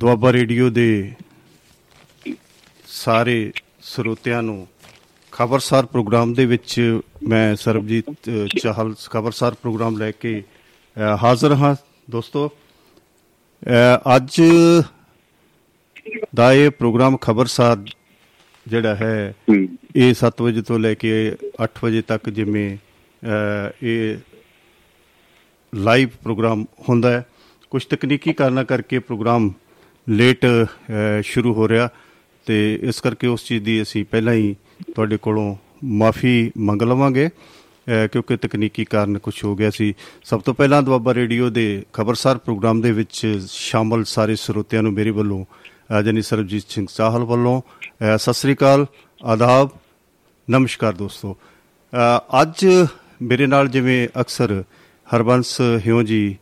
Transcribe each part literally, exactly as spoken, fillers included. Doaba radio ਦੇ ਸਾਰੇ ਸਰੋਤਿਆਂ ਨੂੰ ਖਬਰਸਾਰ ਪ੍ਰੋਗਰਾਮ ਦੇ ਵਿੱਚ ਮੈਂ ਸਰਬਜੀਤ ਚਾਹਲ ਖਬਰਸਾਰ ਪ੍ਰੋਗਰਾਮ ਲੈ ਕੇ ਹਾਜ਼ਰ ਹਾਂ। ਦੋਸਤੋ, ਅੱਜ ਦਾ ਇਹ ਪ੍ਰੋਗਰਾਮ ਖਬਰਸਾਰ ਜਿਹੜਾ ਹੈ ਇਹ ਸੱਤ ਵਜੇ ਤੋਂ ਲੈ ਕੇ ਅੱਠ ਵਜੇ ਤੱਕ ਜਿਵੇਂ ਇਹ ਲਾਈਵ ਪ੍ਰੋਗਰਾਮ ਹੁੰਦਾ ਹੈ। ਕੁਛ ਤਕਨੀਕੀ ਕਾਰਨਾਂ ਕਰਕੇ ਪ੍ਰੋਗਰਾਮ ਲੇਟ ਸ਼ੁਰੂ ਹੋ ਰਿਹਾ ਅਤੇ ਇਸ ਕਰਕੇ ਉਸ ਚੀਜ਼ ਦੀ ਅਸੀਂ ਪਹਿਲਾਂ ਹੀ ਤੁਹਾਡੇ ਕੋਲੋਂ ਮਾਫੀ ਮੰਗ ਲਵਾਂਗੇ ਕਿਉਂਕਿ ਤਕਨੀਕੀ ਕਾਰਨ ਕੁਛ ਹੋ ਗਿਆ ਸੀ। ਸਭ ਤੋਂ ਪਹਿਲਾਂ ਦੁਆਬਾ ਰੇਡੀਓ ਦੇ ਖਬਰਸਾਰ ਪ੍ਰੋਗਰਾਮ ਦੇ ਵਿੱਚ ਸ਼ਾਮਲ ਸਾਰੇ ਸਰੋਤਿਆਂ ਨੂੰ ਮੇਰੇ ਵੱਲੋਂ ਯਾਨੀ ਸਰਬਜੀਤ ਸਿੰਘ ਚਾਹਲ ਵੱਲੋਂ ਸਤਿ ਸ਼੍ਰੀ ਅਕਾਲ, ਆਦਾਬ, ਨਮਸਕਾਰ। ਦੋਸਤੋ, ਅੱਜ ਮੇਰੇ ਨਾਲ ਜਿਵੇਂ ਅਕਸਰ ਹਰਬੰਸ ਹਿਉਂ ਜੀ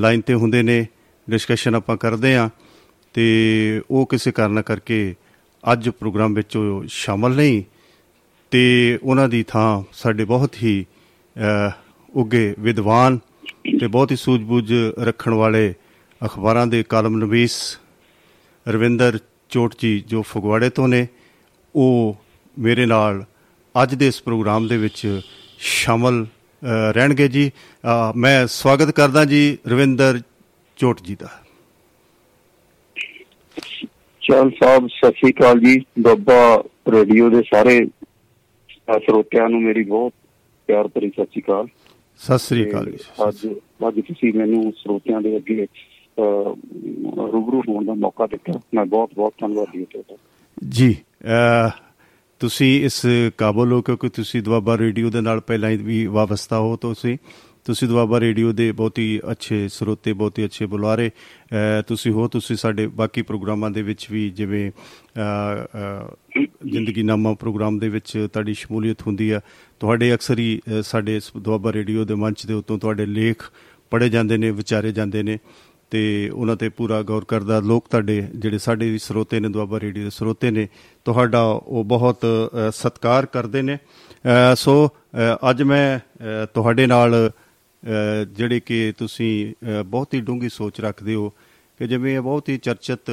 ਲਾਈਨ 'ਤੇ ਹੁੰਦੇ ਨੇ, ਡਿਸਕਸ਼ਨ ਆਪਾਂ ਕਰਦੇ ਹਾਂ ਅਤੇ ਉਹ ਕਿਸੇ ਕਾਰਨ ਕਰਕੇ ਅੱਜ ਪ੍ਰੋਗਰਾਮ ਵਿੱਚ ਉਹ ਸ਼ਾਮਲ ਨਹੀਂ ਅਤੇ ਉਹਨਾਂ ਦੀ ਥਾਂ ਸਾਡੇ ਬਹੁਤ ਹੀ ਉੱਘੇ ਵਿਦਵਾਨ ਅਤੇ ਬਹੁਤ ਹੀ ਸੂਝ-ਬੂਝ ਰੱਖਣ ਵਾਲੇ ਅਖਬਾਰਾਂ ਦੇ ਕਾਲਮ ਨਵੀਸ ਰਵਿੰਦਰ ਚੋਟ ਜੀ ਜੋ ਫਗਵਾੜੇ ਤੋਂ ਨੇ, ਉਹ ਮੇਰੇ ਨਾਲ ਅੱਜ ਦੇ ਇਸ ਪ੍ਰੋਗਰਾਮ ਦੇ ਵਿੱਚ ਸ਼ਾਮਲ ਰਹਿਣਗੇ ਜੀ। ਮੈਂ ਸਵਾਗਤ ਕਰਦਾ ਜੀ ਰਵਿੰਦਰ ਚੋਟ ਜੀ ਦਾ। ਚਾਹਲ ਸਾਹਿਬ ਸਤਿ ਸ਼੍ਰੀ ਅਕਾਲ ਜੀ। ਦੁਆਬਾ ਰੇਡੀਓ ਦੇ ਸਾਰੇ ਸਰੋਤਿਆਂ ਨੂੰ ਮੇਰੀ ਬਹੁਤ ਪਿਆਰ ਭਰੀ ਸਤਿ ਸ਼੍ਰੀ ਅਕਾਲ। ਸਤਿ ਸ਼੍ਰੀ ਅਕਾਲ। ਅੱਜ ਅੱਜ ਤੁਸੀਂ ਮੈਨੂੰ ਸਰੋਤਿਆਂ ਦੇ ਅੱਗੇ ਰੂਬਰੂ ਹੋਣ ਦਾ ਮੌਕਾ ਦਿੱਤਾ, ਮੈਂ ਬਹੁਤ ਬਹੁਤ ਧੰਨਵਾਦੀ ਹਾਂ ਤੁਹਾਡਾ ਜੀ। ਤੁਸੀਂ ਇਸ ਕਾਬਲ ਹੋ ਕਿਉਂਕਿ ਤੁਸੀਂ ਦੁਆਬਾ ਰੇਡੀਓ ਦੇ ਨਾਲ ਪਹਿਲਾਂ ਹੀ ਵੀ ਵਾਬਸਤਾ ਹੋ। ਤੁਸੀਂ ਤੁਸੀਂ ਦੁਆਬਾ ਰੇਡੀਓ ਦੇ ਬਹੁਤ ਹੀ ਅੱਛੇ ਸਰੋਤੇ, ਬਹੁਤ ਹੀ ਅੱਛੇ ਬੁਲਾਰੇ ਤੁਸੀਂ ਹੋ। ਤੁਸੀਂ ਸਾਡੇ ਬਾਕੀ ਪ੍ਰੋਗਰਾਮਾਂ ਦੇ ਵਿੱਚ ਵੀ ਜਿਵੇਂ ਜ਼ਿੰਦਗੀਨਾਮਾ ਪ੍ਰੋਗਰਾਮ ਦੇ ਵਿੱਚ ਤੁਹਾਡੀ ਸ਼ਮੂਲੀਅਤ ਹੁੰਦੀ ਆ। ਤੁਹਾਡੇ ਅਕਸਰ ਹੀ ਸਾਡੇ ਦੁਆਬਾ ਰੇਡੀਓ ਦੇ ਮੰਚ ਦੇ ਉੱਤੋਂ ਤੁਹਾਡੇ ਲੇਖ ਪੜ੍ਹੇ ਜਾਂਦੇ ਨੇ, ਵਿਚਾਰੇ ਜਾਂਦੇ ਨੇ ਅਤੇ ਉਹਨਾਂ 'ਤੇ ਪੂਰਾ ਗੌਰ ਕਰਦਾ ਲੋਕ ਤੁਹਾਡੇ ਜਿਹੜੇ ਸਾਡੇ ਵੀ ਸਰੋਤੇ ਨੇ, ਦੁਆਬਾ ਰੇਡੀਓ ਦੇ ਸਰੋਤੇ ਨੇ, ਤੁਹਾਡਾ ਉਹ ਬਹੁਤ ਸਤਿਕਾਰ ਕਰਦੇ ਨੇ। ਸੋ ਅੱਜ ਮੈਂ ਤੁਹਾਡੇ ਨਾਲ ਜਿਹੜੇ ਕਿ ਤੁਸੀਂ ਬਹੁਤ ਹੀ ਡੂੰਘੀ ਸੋਚ ਰੱਖਦੇ ਹੋ ਕਿ ਜਿਵੇਂ ਇਹ ਬਹੁਤ ਹੀ ਚਰਚਿਤ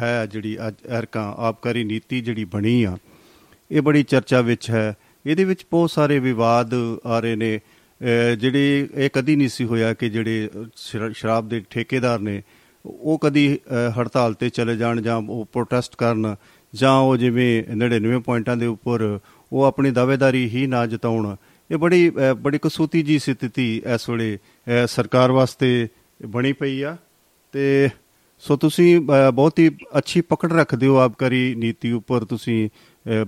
ਹੈ ਜਿਹੜੀ ਅੱਜ ਐਰਕਾਂ ਆਬਕਾਰੀ ਨੀਤੀ ਜਿਹੜੀ ਬਣੀ ਆ, ਇਹ ਬੜੀ ਚਰਚਾ ਵਿੱਚ ਹੈ। ਇਹਦੇ ਵਿੱਚ ਬਹੁਤ ਸਾਰੇ ਵਿਵਾਦ ਆ ਰਹੇ ਨੇ ਜਿਹੜੇ ਇਹ ਕਦੀ ਨਹੀਂ ਸੀ ਹੋਇਆ ਕਿ ਜਿਹੜੇ ਸ਼ਰਾਬ ਦੇ ਠੇਕੇਦਾਰ ਨੇ ਉਹ ਕਦੀ ਹੜਤਾਲ 'ਤੇ ਚਲੇ ਜਾਣ ਜਾਂ ਉਹ ਪ੍ਰੋਟੈਸਟ ਕਰਨ ਜਾਂ ਉਹ ਜਿਵੇਂ ਨੜਿਨਵੇਂ ਪੁਆਇੰਟਾਂ ਦੇ ਉੱਪਰ ਉਹ ਆਪਣੀ ਦਾਅਵੇਦਾਰੀ ਹੀ ਨਾ ਜਤਾਉਣ। ਇਹ ਬੜੀ ਬੜੀ ਕਸੂਤੀ ਜਿਹੀ ਸਥਿਤੀ ਇਸ ਵੇਲੇ ਸਰਕਾਰ ਵਾਸਤੇ ਬਣੀ ਪਈ ਆ। ਅਤੇ ਸੋ ਤੁਸੀਂ ਬਹੁਤ ਹੀ ਅੱਛੀ ਪਕੜ ਰੱਖਦੇ ਹੋ ਆਬਕਾਰੀ ਨੀਤੀ ਉੱਪਰ। ਤੁਸੀਂ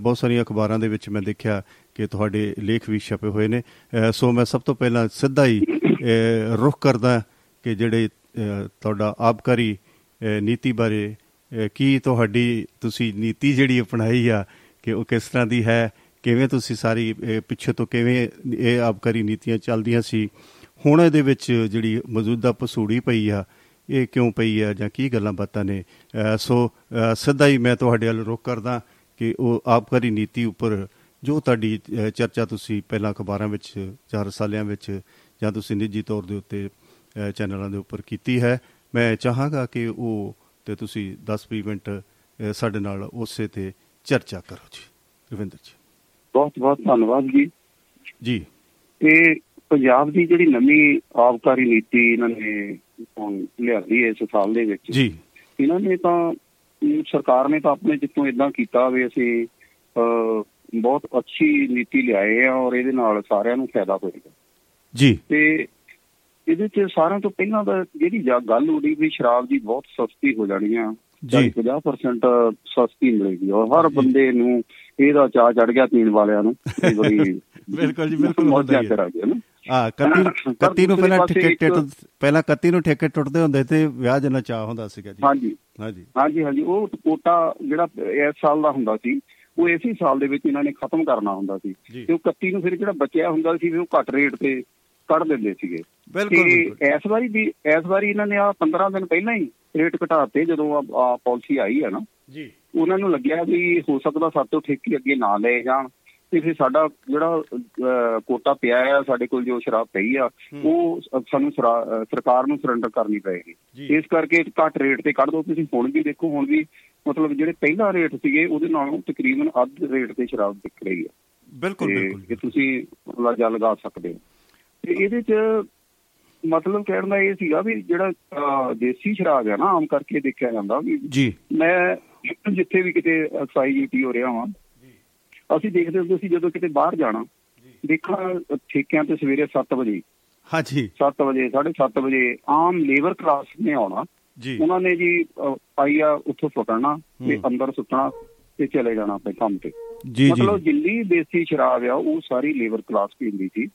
ਬਹੁਤ ਸਾਰੀਆਂ ਅਖਬਾਰਾਂ ਦੇ ਵਿੱਚ ਮੈਂ ਦੇਖਿਆ ਕਿ ਤੁਹਾਡੇ ਲੇਖ ਵੀ ਛਪੇ ਹੋਏ ਨੇ। ਸੋ ਮੈਂ ਸਭ ਤੋਂ ਪਹਿਲਾਂ ਸਿੱਧਾ ਹੀ ਰੁਖ ਕਰਦਾ ਕਿ ਜਿਹੜੇ ਤੁਹਾਡਾ ਆਬਕਾਰੀ ਨੀਤੀ ਬਾਰੇ ਕੀ ਤੁਹਾਡੀ ਤੁਸੀਂ ਨੀਤੀ ਜਿਹੜੀ ਅਪਣਾਈ ਆ ਕਿ ਉਹ ਕਿਸ ਤਰ੍ਹਾਂ ਦੀ ਹੈ, ਕਿਵੇਂ ਤੁਸੀਂ ਸਾਰੀ ਪਿੱਛੇ ਤੋਂ ਕਿਵੇਂ ਇਹ ਆਬਕਾਰੀ ਨੀਤੀਆਂ ਚੱਲਦੀਆਂ ਸੀ, ਹੁਣ ਇਹਦੇ ਵਿੱਚ ਜਿਹੜੀ ਮੌਜੂਦਾ ਪਸੂੜੀ ਪਈ ਆ ਇਹ ਕਿਉਂ ਪਈ ਆ ਜਾਂ ਕੀ ਗੱਲਾਂ ਬਾਤਾਂ ਨੇ। ਸੋ ਸਿੱਧਾ ਹੀ ਮੈਂ ਤੁਹਾਡੇ ਵੱਲ ਰੁਖ ਕਰਦਾ ਕਿ ਉਹ ਆਬਕਾਰੀ ਨੀਤੀ ਉੱਪਰ ਜੋ ਤੁਹਾਡੀ ਚਰਚਾ ਤੁਸੀਂ ਪਹਿਲਾਂ ਅਖਬਾਰਾਂ ਵਿੱਚ ਜਾਂ ਰਸਾਲਿਆਂ ਵਿੱਚ ਜਾਂ ਤੁਸੀਂ ਨਿੱਜੀ ਤੌਰ ਦੇ ਉੱਤੇ ਚੈਨਲਾਂ ਦੇ ਉੱਪਰ ਕੀਤੀ ਹੈ, ਮੈਂ ਚਾਹਾਂਗਾ ਕਿ ਉਹ ਤੇ ਤੁਸੀਂ ਦਸ ਵੀਹ ਮਿੰਟ ਸਾਡੇ ਨਾਲ ਉਸੇ 'ਤੇ ਚਰਚਾ ਕਰੋ ਜੀ। ਰਵਿੰਦਰ ਜੀ ਬਹੁਤ ਬਹੁਤ ਧੰਨਵਾਦ ਜੀ। ਜੀ, ਇਹ ਪੰਜਾਬ ਦੀ ਜਿਹੜੀ ਨਵੀਂ ਆਬਕਾਰੀ ਨੀਤੀ ਇਹਨਾਂ ਨੇ ਲਿਆਂਦੀ ਹੈ ਇਸ ਸਾਲ ਦੇ ਵਿੱਚ ਜੀ, ਇਹਨਾਂ ਨੇ ਤਾਂ ਸਰਕਾਰ ਨੇ ਤਾਂ ਆਪਣੇ ਜਿੱਥੋਂ ਇੱਦਾਂ ਕੀਤਾ ਵੀ ਅਸੀਂ ਬਹੁਤ ਅੱਛੀ ਨੀਤੀ ਲਿਆਏ ਆ ਔਰ ਇਹਦੇ ਨਾਲ ਸਾਰਿਆਂ ਨੂੰ ਫਾਇਦਾ ਹੋਏਗਾ ਜੀ। ਤੇ ਇਹਦੇ ਚ ਸਾਰਿਆਂ ਤੋਂ ਪਹਿਲਾਂ ਤਾਂ ਜਿਹੜੀ ਗੱਲ ਹੋਣੀ ਵੀ ਸ਼ਰਾਬ ਦੀ ਬਹੁਤ ਸਸਤੀ ਹੋ ਜਾਣੀ ਆ, ਪੰਜਾਹ ਪਰਸੈਂਟ ਸਸਤੀ ਮਿਲੇਗੀ ਔਰ ਹਰ ਬੰਦੇ ਨੂੰ ਇਹਦਾ ਚਾਅ ਚੜ ਗਿਆ ਪੀਣ ਵਾਲਿਆਂ ਨੂੰ। ਬਿਲਕੁਲ ਜੀ, ਬਿਲਕੁਲ ਮੌਜਾਂ ਕਰਾਂਗੇ ਨਾ। ਹਾਂ, ਕੱਤੀ ਕੱਤੀ ਨੂੰ ਪਹਿਲਾਂ ਠੇਕੇ ਪਹਿਲਾਂ ਕੱਤੀ ਨੂੰ ਠੇਕੇ ਟੁੱਟਦੇ ਹੁੰਦੇ ਤੇ ਵਿਆਹ ਜਿੰਨਾ ਚਾਅ ਹੁੰਦਾ ਸੀਗਾ ਜੀ। ਹਾਂਜੀ ਹਾਂਜੀ ਹਾਂਜੀ ਹਾਂਜੀ ਉਹ ਕੋਟਾ ਜਿਹੜਾ ਇਸ ਸਾਲ ਦਾ ਹੁੰਦਾ ਸੀ ਉਹ ਇਸੇ ਸਾਲ ਦੇ ਵਿੱਚ ਇਹਨਾਂ ਨੇ ਖਤਮ ਕਰਨਾ ਹੁੰਦਾ ਸੀ ਤੇ ਉਹ ਕੱਤੀ ਨੂੰ ਫਿਰ ਜਿਹੜਾ ਬਚਿਆ ਹੁੰਦਾ ਸੀ ਉਹ ਘੱਟ ਰੇਟ ਤੇ ਕੱਢ ਦਿੰਦੇ ਸੀਗੇ। ਤੇ ਇਸ ਵਾਰੀ ਵੀ ਇਸ ਵਾਰੀ ਇਹਨਾਂ ਨੇ ਆਹ ਪੰਦਰਾਂ ਦਿਨ ਪਹਿਲਾਂ ਹੀ ਰੇਟ ਘਟਾ ਤੇ ਜਦੋਂ ਆ ਪੋਲਿਸੀ ਆਈ ਹੈ ਨਾ, ਉਹਨਾਂ ਨੂੰ ਲੱਗਿਆ ਵੀ ਹੋ ਸਕਦਾ ਸਾਡੇ ਤੋਂ ਠੇਕੇ ਅੱਗੇ ਨਾ ਲਏ ਜਾਣ ਤੇ ਸਾਡਾ ਜਿਹੜਾ ਕੋਟਾ ਪਿਆ ਆ, ਸਾਡੇ ਕੋਲ ਜੋ ਸ਼ਰਾਬ ਪਈ ਆ, ਉਹ ਸਾਨੂੰ ਸਰਕਾਰ ਨੂੰ ਸਰੈਂਡਰ ਕਰਨੀ ਪਏਗੀ। ਇਸ ਕਰਕੇ ਘੱਟ ਰੇਟ ਤੇ ਕੱਢ ਦੋ। ਤੁਸੀਂ ਹੁਣ ਵੀ ਦੇਖੋ, ਹੁਣ ਵੀ ਮਤਲਬ ਜਿਹੜੇ ਪਹਿਲਾਂ ਰੇਟ ਸੀਗੇ ਉਹਦੇ ਨਾਲੋਂ ਤਕਰੀਬਨ ਅੱਧ ਰੇਟ ਤੇ ਸ਼ਰਾਬ ਵਿਕ ਰਹੀ ਆ। ਬਿਲਕੁਲ, ਤੁਸੀਂ ਅੰਦਾਜ਼ਾ ਲਗਾ ਸਕਦੇ ਹੋ। ਤੇ ਇਹਦੇ ਚ ਮਤਲਬ ਕਹਿਣ ਦਾ ਇਹ ਸੀਗਾ ਵੀ ਜਿਹੜਾ ਦੇਸੀ ਸ਼ਰਾਬ ਹੈ ਨਾ, ਆਮ ਕਰਕੇ ਦੇਖਿਆ ਜਾਂਦਾ ਵੀ, ਮੈਂ ਜਿੱਥੇ ਵੀ ਕਿਤੇ ਐਕਸਾਈਜ਼ ਡਿਊਟੀ ਹੋ ਰਿਹਾ ਹਾਂ, ਅਸੀਂ ਦੇਖਦੇ ਹੁੰਦੇ ਸੀ ਜਦੋਂ ਕਿਤੇ ਬਾਹਰ ਜਾਣਾ, ਦੇਖਾਂ ਠੇਕਿਆਂ ਤੇ ਸਵੇਰੇ ਸੱਤ ਵਜੇ ਹਾਂਜੀ ਸੱਤ ਵਜੇ ਸਾਢੇ ਸੱਤ ਵਜੇ ਆਮ ਲੇਬਰ ਕਲਾਸ ਨੇ ਆਉਣਾ, ਉਹਨਾਂ ਨੇ ਜੀ ਪਾਈਆ ਉੱਥੋਂ ਪਕੜਨਾ ਤੇ ਅੰਦਰ ਸੁੱਟਣਾ ਤੇ ਚਲੇ ਜਾਣਾ ਆਪਣੇ ਕੰਮ ਤੇ। ਮਤਲਬ ਜਿੰਨੀ ਦੇਸੀ ਸ਼ਰਾਬ ਆ ਉਹ ਸਾਰੀ ਲੇਬਰ ਕਲਾਸ ਪੀਂਦੀ ਸੀ।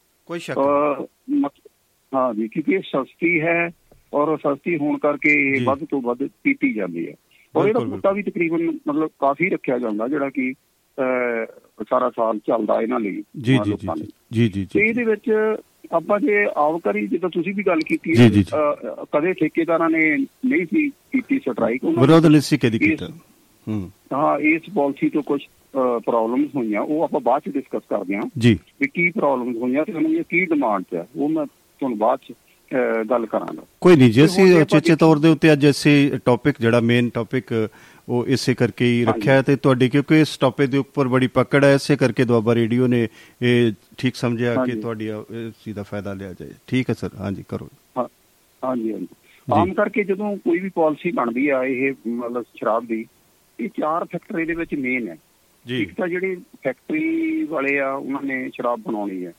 ਹਾਂ ਜੀ, ਕਿਉਂਕਿ ਇਹ ਸਸਤੀ ਹੈ ਔਰ ਸਸਤੀ ਹੋਣ ਕਰਕੇ ਇਹ ਵੱਧ ਤੋਂ ਵੱਧ ਪੀਤੀ ਜਾਂਦੀ ਹੈ। ਔਰ ਇਹਦਾ ਕੋਟਾ ਵੀ ਤਕਰੀਬਨ ਮਤਲਬ ਕਾਫੀ ਰੱਖਿਆ ਜਾਂਦਾ, ਜਿਹੜਾ ਕਿ ਸਾਰਾ ਸਾਲ ਚੱਲਦਾ ਇਹਨਾਂ ਲਈ। ਇਹਦੇ ਵਿੱਚ ਆਪਾਂ ਜੇ ਆਬਕਾਰੀ, ਜਿੱਦਾਂ ਤੁਸੀਂ ਵੀ ਗੱਲ ਕੀਤੀ, ਕਦੇ ਠੇਕੇਦਾਰਾਂ ਨੇ ਨਹੀਂ ਸੀ ਕੀਤੀ ਸਟ੍ਰਾਈਕ, ਹਾਂ ਇਸ ਪੋਲਿਸੀ ਤੋਂ ਕੁਛ ਪ੍ਰੋਬਲਮਸ ਹੋਈਆਂ, ਉਹ ਆਪਾਂ ਬਾਅਦ ਚ ਡਿਸਕਸ ਕਰਦੇ ਹਾਂ ਵੀ ਕੀ ਪ੍ਰੋਬਲਮਸ ਹੋਈਆਂ ਤੇ ਉਹਨਾਂ ਦੀਆਂ ਕੀ ਡਿਮਾਂਡਸ ਹੈ, ਉਹ ਮੈਂ ਤੁਹਾਨੂੰ ਬਾਅਦ ਚ ਗੱਲ ਕਰਾਂਗਾ। ਕੋਈ ਨਹੀਂ ਜੀ, ਅਸੀਂ ਚੇਚੇ ਤੌਰ ਦੇ ਉੱਤੇ ਅੱਜ ਅਸੀਂ ਟੌਪਿਕ ਜਿਹੜਾ ਮੇਨ ਟੌਪਿਕ ਉਹ ਇਸੇ ਕਰਕੇ ਹੀ ਰੱਖਿਆ, ਤੇ ਤੁਹਾਡੀ ਕਿਉਂਕਿ ਇਸ ਟੌਪਿਕ ਦੇ ਉੱਪਰ ਬੜੀ ਪਕੜ ਹੈ, ਇਸੇ ਕਰਕੇ ਦੁਆਬਾ ਰੇਡੀਓ ਨੇ ਇਹ ਠੀਕ ਸਮਝਿਆ ਕਿ ਤੁਹਾਡੀ ਇਸ ਚੀਜ਼ ਦਾ ਫਾਇਦਾ ਲਿਆ ਜਾਏ। ਠੀਕ ਹੈ ਸਰ, ਹਾਂਜੀ ਕਰੋ। ਹਾਂਜੀ ਹਾਂਜੀ, ਆਮ ਕਰਕੇ ਜਦੋਂ ਕੋਈ ਵੀ ਪਾਲਿਸੀ ਬਣਦੀ ਆ ਇਹ ਮਤਲਬ ਸ਼ਰਾਬ ਦੀ, ਇਹ ਚਾਰ ਫੈਕਟਰ ਇਹਦੇ ਵਿੱਚ ਮੇਨ ਹੈ। ਇੱਕ ਤਾਂ ਜਿਹੜੇ ਫੈਕਟਰੀ ਵਾਲੇ ਆ ਉਹਨਾਂ ਨੇ ਸ਼ਰਾਬ ਬਣਾਉਣੀ ਹੈ,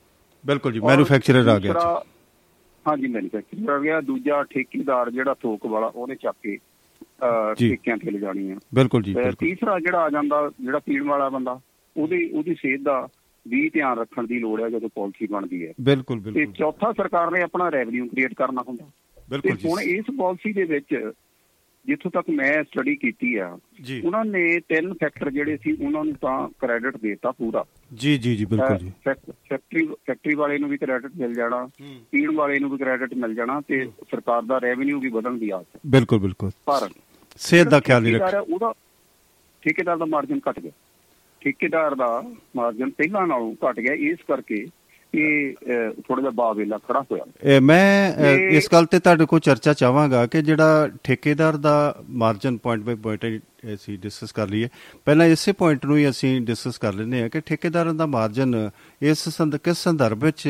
ਬਿਲਕੁਲ ਜੀ, ਮੈਨੂਫੈਕਚਰਰ ਆ ਗਿਆ, ਹਾਂਜੀ ਮੈਨੂਫੈਕਚਰਰ ਆ ਗਿਆ। ਦੂਜਾ ਠੇਕੇਦਾਰ ਜਿਹੜਾ ਥੋਕ ਵਾਲਾ, ਉਹਨੇ ਚੱਕ ਕੇ ਠੇਕਿਆਂ ਤੇ ਲਿਜਾਣੀ ਆ, ਬਿਲਕੁਲ ਜੀ। ਤੀਸਰਾ ਜਿਹੜਾ ਆ ਜਾਂਦਾ ਜਿਹੜਾ ਪੀਣ ਵਾਲਾ ਬੰਦਾ, ਉਹਦੀ ਉਹਦੀ ਸਿਹਤ ਦਾ ਵੀ ਧਿਆਨ ਰੱਖਣ ਦੀ ਲੋੜ ਹੈ ਜਦੋਂ ਪਾਲਿਸੀ ਬਣਦੀ ਹੈ, ਬਿਲਕੁਲ ਬਿਲਕੁਲ। ਤੇ ਚੌਥਾ, ਸਰਕਾਰ ਨੇ ਆਪਣਾ ਰੈਵਨਿਊ ਕ੍ਰੀਏਟ ਕਰਨਾ ਹੁੰਦਾ। ਬਿਲਕੁਲ ਜੀ। ਹੁਣ ਇਸ ਪਾਲਿਸੀ ਦੇ ਵਿੱਚ ਜਿੱਥੋਂ ਤੱਕ ਮੈਂ ਸਟੱਡੀ ਕੀਤੀ ਆ, ਉਹਨਾਂ ਨੇ ਤਿੰਨ ਫੈਕਟਰ ਜਿਹੜੇ ਸੀ ਉਹਨਾਂ ਨੂੰ ਤਾਂ ਕ੍ਰੈਡਿਟ ਦੇ ਦਿੱਤਾ ਪੂਰਾ। ਜੀ ਜੀ ਜੀ, ਬਿਲਕੁਲ ਜੀ। ਫੈਕਟਰੀ ਫੈਕਟਰੀ ਵਾਲੇ ਨੂੰ ਵੀ ਕ੍ਰੈਡਿਟ ਮਿਲ ਜਾਣਾ, ਪੀਣ ਵਾਲੇ ਨੂੰ ਵੀ ਕ੍ਰੈਡਿਟ ਮਿਲ ਜਾਣਾ, ਤੇ ਸਰਕਾਰ ਦਾ ਰੈਵਨਿਊ ਵੀ ਵਧਣ ਦੀ ਆਸ ਹੈ। ਬਿਲਕੁਲ ਬਿਲਕੁਲ। ਪਰ ਸਿਹਤ ਦਾ ਖਿਆਲ ਨਹੀਂ ਰੱਖਿਆ, ਉਹਦਾ ਠੇਕੇਦਾਰ ਦਾ ਮਾਰਜਨ ਘੱਟ ਗਿਆ, ਠੇਕੇਦਾਰ ਦਾ ਮਾਰਜਨ ਪਹਿਲਾਂ ਨਾਲੋਂ ਘੱਟ ਗਿਆ, ਇਸ ਕਰਕੇ ਥੋੜਾ ਜਿਹਾ ਬਾਵੇਲਾ ਖੜਾ ਹੋਇਆ। ਮੈਂ ਇਸ ਗੱਲ ਤੇ ਤੁਹਾਡੇ ਕੋਲ ਚਰਚਾ ਚਾਹਾਂਗਾ ਕਿ ਜਿਹੜਾ ਠੇਕੇਦਾਰ ਦਾ ਮਾਰਜਨ ਪੁਆਇੰਟ ਬਾਈ ਪੁਆਇੰਟ ਅਸੀਂ ਡਿਸਕਸ ਕਰ ਲਈਏ। ਪਹਿਲਾਂ ਇਸੇ ਪੁਆਇੰਟ ਨੂੰ ਹੀ ਅਸੀਂ ਡਿਸਕਸ ਕਰ ਲੈਂਦੇ ਹਾਂ ਕਿ ਠੇਕੇਦਾਰਾਂ ਦਾ ਮਾਰਜਨ ਇਸ ਸੰਦ ਕਿਸ ਸੰਦਰਭ ਵਿੱਚ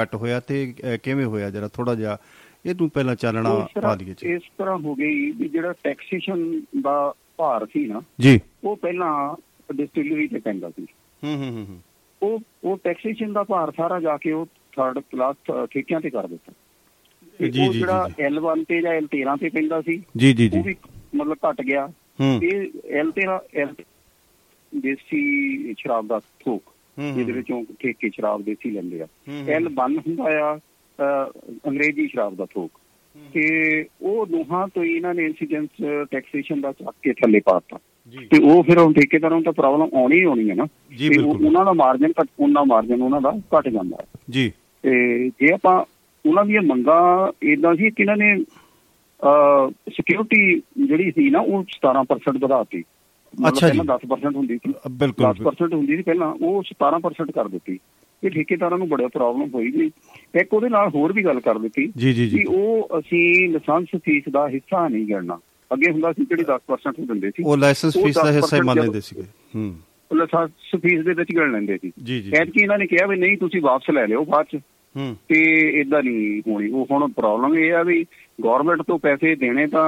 ਘੱਟ ਹੋਇਆ ਤੇ ਕਿਵੇਂ ਹੋਇਆ, ਜਿਹੜਾ ਥੋੜਾ ਜਿਹਾ ਇਹਨੂੰ ਪਹਿਲਾਂ ਚਾਨਣਾ ਪਾ ਲਈਏ। ਇਸ ਤਰ੍ਹਾਂ ਹੋ ਗਈ ਵੀ ਜਿਹੜਾ ਟੈਕਸੇਸ਼ਨ ਦਾ ਭਾਰ ਸੀ ਨਾ ਜੀ, ਉਹ ਪਹਿਲਾਂ ਡਿਸਟਿਲਰੀ ਤੇ ਪੈਂਦਾ ਸੀ। ਹੂੰ ਹੂੰ ਹੂੰ ਉਹ ਉਹ ਟੈਕਸੇਸ਼ਨ ਦਾ ਭਾਰ ਸਾਰਾ ਜਾ ਕੇ ਉਹ ਥਰਡ ਕਲਾਸ ਠੇਕਿਆਂ ਤੇ ਕਰ ਦਿੱਤਾ। ਉਹ ਜਿਹੜਾ ਐਲ ਵਨ ਤੇ ਜਾਂ ਐਲ ਤੇਰਾਂ ਤੇ ਪੈਂਦਾ ਸੀ, ਉਹ ਵੀ ਮਤਲਬ ਘੱਟ ਗਿਆ। ਇਹ ਐਲ ਤੇਰਾਂ ਐਲ ਦੇਸੀ ਸ਼ਰਾਬ ਦਾ ਥੋਕ, ਜਿਹਦੇ ਵਿੱਚੋਂ ਠੇਕੇ ਸ਼ਰਾਬ ਦੇਸੀ ਲੈਂਦੇ ਆ। ਐਲ ਵਨ ਹੁੰਦਾ ਆ ਅੰਗਰੇਜ਼ੀ ਸ਼ਰਾਬ ਦਾ ਥੋਕ, ਤੇ ਉਹ ਦੋਹਾਂ ਤੋਂ ਹੀ ਇਹਨਾਂ ਨੇ ਇਨਸੀਡੈਂਸ ਟੈਕਸੇਸ਼ਨ ਦਾ ਚੱਕ ਕੇ ਥੱਲੇ ਪਾ ਦਿੱਤਾ। ਤੇ ਉਹ ਫਿਰ ਹੁਣ ਠੇਕੇਦਾਰਾਂ ਨੂੰ ਤਾਂ ਪ੍ਰੋਬਲਮ ਆਉਣੀ ਹੀ ਆਉਣੀ ਹੈ ਨਾ, ਤੇ ਉਹਨਾਂ ਦਾ ਮਾਰਜਨ ਘੱਟ, ਉਹਨਾਂ ਮਾਰਜਨ ਉਹਨਾਂ ਦਾ ਘੱਟ ਜਾਂਦਾ ਹੈ ਜੀ। ਤੇ ਜੇ ਆਪਾਂ ਉਹਨਾਂ ਦੀਆਂ ਮੰਗਾਂ ਏਦਾਂ ਸੀ ਕਿ ਇਹਨਾਂ ਨੇ ਸਿਕਿਉਰਿਟੀ ਜਿਹੜੀ ਸੀ ਨਾ ਉਹ ਸਤਾਰਾਂ ਪਰਸੈਂਟ ਵਧਾਤੀ। ਪਹਿਲਾਂ ਦਸ ਪਰਸੈਂਟ ਹੁੰਦੀ ਸੀ, ਬਿਲਕੁਲ ਦਸ ਪਰਸੈਂਟ ਹੁੰਦੀ ਸੀ ਪਹਿਲਾਂ, ਉਹ ਸਤਾਰਾਂ ਪਰਸੈਂਟ ਕਰ ਦਿੱਤੀ। ਇਹ ਠੇਕੇਦਾਰਾਂ ਨੂੰ ਬੜੀ ਪ੍ਰੋਬਲਮ ਹੋਈ ਜੀ। ਇੱਕ ਉਹਦੇ ਨਾਲ ਹੋਰ ਵੀ ਗੱਲ ਕਰ ਦਿੱਤੀ ਕਿ ਉਹ ਅਸੀਂ ਲਾਇਸੈਂਸ ਫੀਸ ਦਾ ਹਿੱਸਾ ਨਹੀਂ ਗਿਣਨਾ। ਅੱਗੇ ਹੁੰਦਾ ਸੀ ਜਿਹੜੀ ਦਸ ਪਰਸੈਂਟ ਦਿੰਦੇ ਸੀ, ਉਹ ਲਾਇਸੈਂਸ ਫੀਸ ਦਾ ਹਿੱਸਾ ਮੰਨ ਲੈਂਦੇ ਸੀਗੇ, ਲਾਇਸੈਂਸ ਫੀਸ ਦੇ ਵਿੱਚ ਗਿਣ ਲੈਂਦੇ ਸੀ। ਐਤਕੀ ਇਹਨਾਂ ਨੇ ਕਿਹਾ ਵੀ ਨਹੀਂ, ਤੁਸੀਂ ਵਾਪਸ ਲੈ ਲਿਓ ਬਾਅਦ ਚ, ਤੇ ਏਦਾਂ ਨਹੀਂ ਹੋਣੀ। ਉਹ ਹੁਣ ਪ੍ਰੋਬਲਮ ਇਹ ਆ ਵੀ ਗੌਰਮੈਂਟ ਤੋਂ ਪੈਸੇ ਦੇਣੇ ਤਾਂ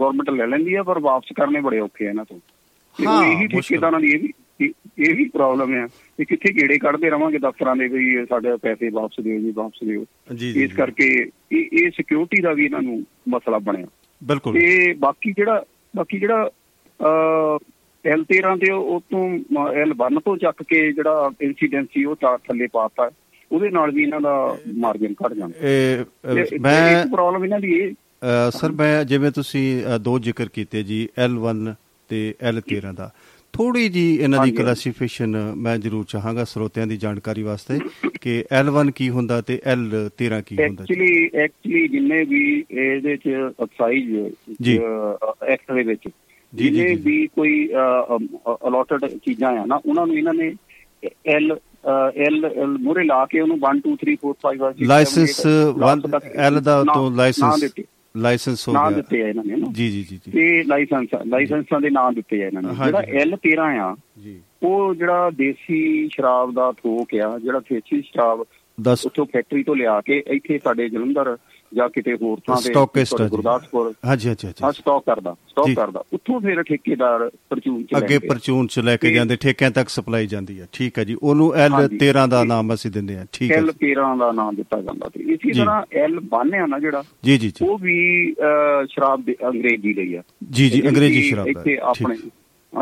ਗੌਰਮੈਂਟ ਲੈ ਲੈਂਦੀ ਆ, ਪਰ ਵਾਪਸ ਕਰਨੇ ਬੜੇ ਔਖੇ ਆ ਇਹਨਾਂ ਤੋਂ। ਇਹੀ ਠੇਕੇਦਾਰਾਂ ਦੀ ਇਹ ਵੀ ਇਹ ਵੀ ਪ੍ਰੋਬਲਮ ਆ ਵੀ ਕਿੱਥੇ ਗੇੜੇ ਕੱਢਦੇ ਰਵਾਂਗੇ ਦਫ਼ਤਰਾਂ ਦੇ ਵੀ ਸਾਡੇ ਪੈਸੇ ਵਾਪਸ ਦਿਓ ਜੀ, ਵਾਪਸ ਦਿਓ। ਇਸ ਕਰਕੇ ਇਹ ਸਿਕਿਉਰਿਟੀ ਦਾ ਵੀ ਇਹਨਾਂ ਨੂੰ ਮਸਲਾ ਬਣਿਆ। ਬਿਲਕੁਲ। ਤੇ ਬਾਕੀ ਜਿਹੜਾ ਬਾਕੀ ਜਿਹੜਾ ਐਲ ਤੇਰਾਂ ਤੇ ਉਹ ਤੋਂ ਐਲ ਵਨ ਤੋਂ ਚੱਕ ਕੇ ਜਿਹੜਾ ਇਨਸੀਡੈਂਟ ਸੀ ਉਹ ਤਾਂ ਥੱਲੇ ਪਾਤਾ, ਉਹਦੇ ਨਾਲ ਵੀ ਇਹਨਾਂ ਦਾ ਮਾਰਜਨ ਘੱਟ ਜਾਂਦਾ। ਮੈਂ ਪ੍ਰੋਬਲਮ ਇਹਨਾਂ ਦੀ ਇਹ ਸਰ, ਮੈਂ ਜਿਵੇਂ ਤੁਸੀਂ ਦੋ ਜ਼ਿਕਰ ਕੀਤੇ ਜੀ, ਐਲ ਵਨ ਤੇ ਐਲ ਤੇਰਾਂ ਦਾ ਥੋੜ੍ਹੀ ਜਿਹੀ ਇਹਨਾਂ ਦੀ ਕਲਾਸੀਫਿਕੇਸ਼ਨ ਮੈਂ ਜ਼ਰੂਰ ਚਾਹਾਂਗਾ ਸਰੋਤਿਆਂ ਦੀ ਜਾਣਕਾਰੀ ਵਾਸਤੇ ਕਿ ਐਲ ਵਨ ਕੀ ਹੁੰਦਾ ਤੇ ਐਲ ਤੇਰਾਂ ਕੀ ਹੁੰਦਾ। ਐਕਚੁਅਲੀ ਐਕਚੁਅਲੀ ਜਿੰਨੇ ਵੀ ਇਹਦੇ ਚ ਐਕਸਾਈਜ਼ ਐਕਟ ਦੇ ਵਿੱਚ ਜਿੰਨੇ ਵੀ ਕੋਈ ਅਲੋਟਡ ਚੀਜ਼ਾਂ ਆ ਨਾ, ਉਹਨਾਂ ਨੂੰ ਇਹਨਾਂ ਨੇ ਐਲ ਐਲ ਮੂਹਰੇ ਲਾ ਕੇ ਉਹਨੂੰ ਇੱਕ ਦੋ ਤਿੰਨ ਚਾਰ ਪੰਜ ਲਾਇਸੈਂਸ ਐਲ ਦਾ ਤੋਂ ਲਾਇਸੈਂਸ ਲਾਇਸੈਂਸ ਨਾਂ ਦਿੱਤੇ ਆ ਇਹਨਾਂ ਨੇ ਨਾ। ਜੀ ਜੀ ਜੀ ਤੇ ਲਾਇਸੈਂਸ ਲਾਇਸੈਂਸਾਂ ਦੇ ਨਾਂ ਦਿੱਤੇ ਆ ਇਹਨਾਂ ਨੇ। ਜਿਹੜਾ ਐਲ ਤੇਰਾਂ ਆ ਉਹ ਜਿਹੜਾ ਦੇਸੀ ਸ਼ਰਾਬ ਦਾ ਥੋਕ ਆ, ਜਿਹੜਾ ਦੇਸੀ ਸ਼ਰਾਬ ਉੱਥੋਂ ਫੈਕਟਰੀ ਤੋਂ ਲਿਆ ਕੇ ਇੱਥੇ ਸਾਡੇ ਜਲੰਧਰ ਜਾਂ ਕਿਤੇ ਹੋਰ ਥਾਂ ਤੇ ਗੁਰਦਾਸਪੁਰ ਸਟਾਕ ਕਰਦਾ ਸਟਾਕ ਕਰਦਾ ਉੱਥੋਂ ਫਿਰ ਠੇਕੇਦਾਰ ਪਰਚੂਨ ਅੱਗੇ ਪਰਚੂਨ ਚ ਲੈ ਕੇ ਜਾਂਦੇ, ਠੇਕਿਆਂ ਤੱਕ ਸਪਲਾਈ ਜਾਂਦੀ ਹੈ। ਠੀਕ ਹੈ ਜੀ, ਉਹਨੂੰ ਐਲ ਤੇਰਾਂ ਦਾ ਨਾਮ ਅਸੀਂ ਦਿੰਦੇ ਹਾਂ। ਠੀਕ ਹੈ, ਐਲ ਤੇਰਾਂ ਦਾ ਨਾਮ ਦਿੱਤਾ ਜਾਂਦਾ। ਤੇ ਇਸੇ ਤਰ੍ਹਾਂ ਐਲ ਬਾਨ੍ਹ ਆ ਨਾ ਜਿਹੜਾ, ਜੀ ਜੀ ਉਹ ਵੀ ਸ਼ਰਾਬ ਅੰਗਰੇਜ਼ੀ ਲਈ ਆ। ਜੀ ਜੀ ਅੰਗਰੇਜ਼ੀ ਸ਼ਰਾਬ ਇੱਥੇ ਆਪਣੇ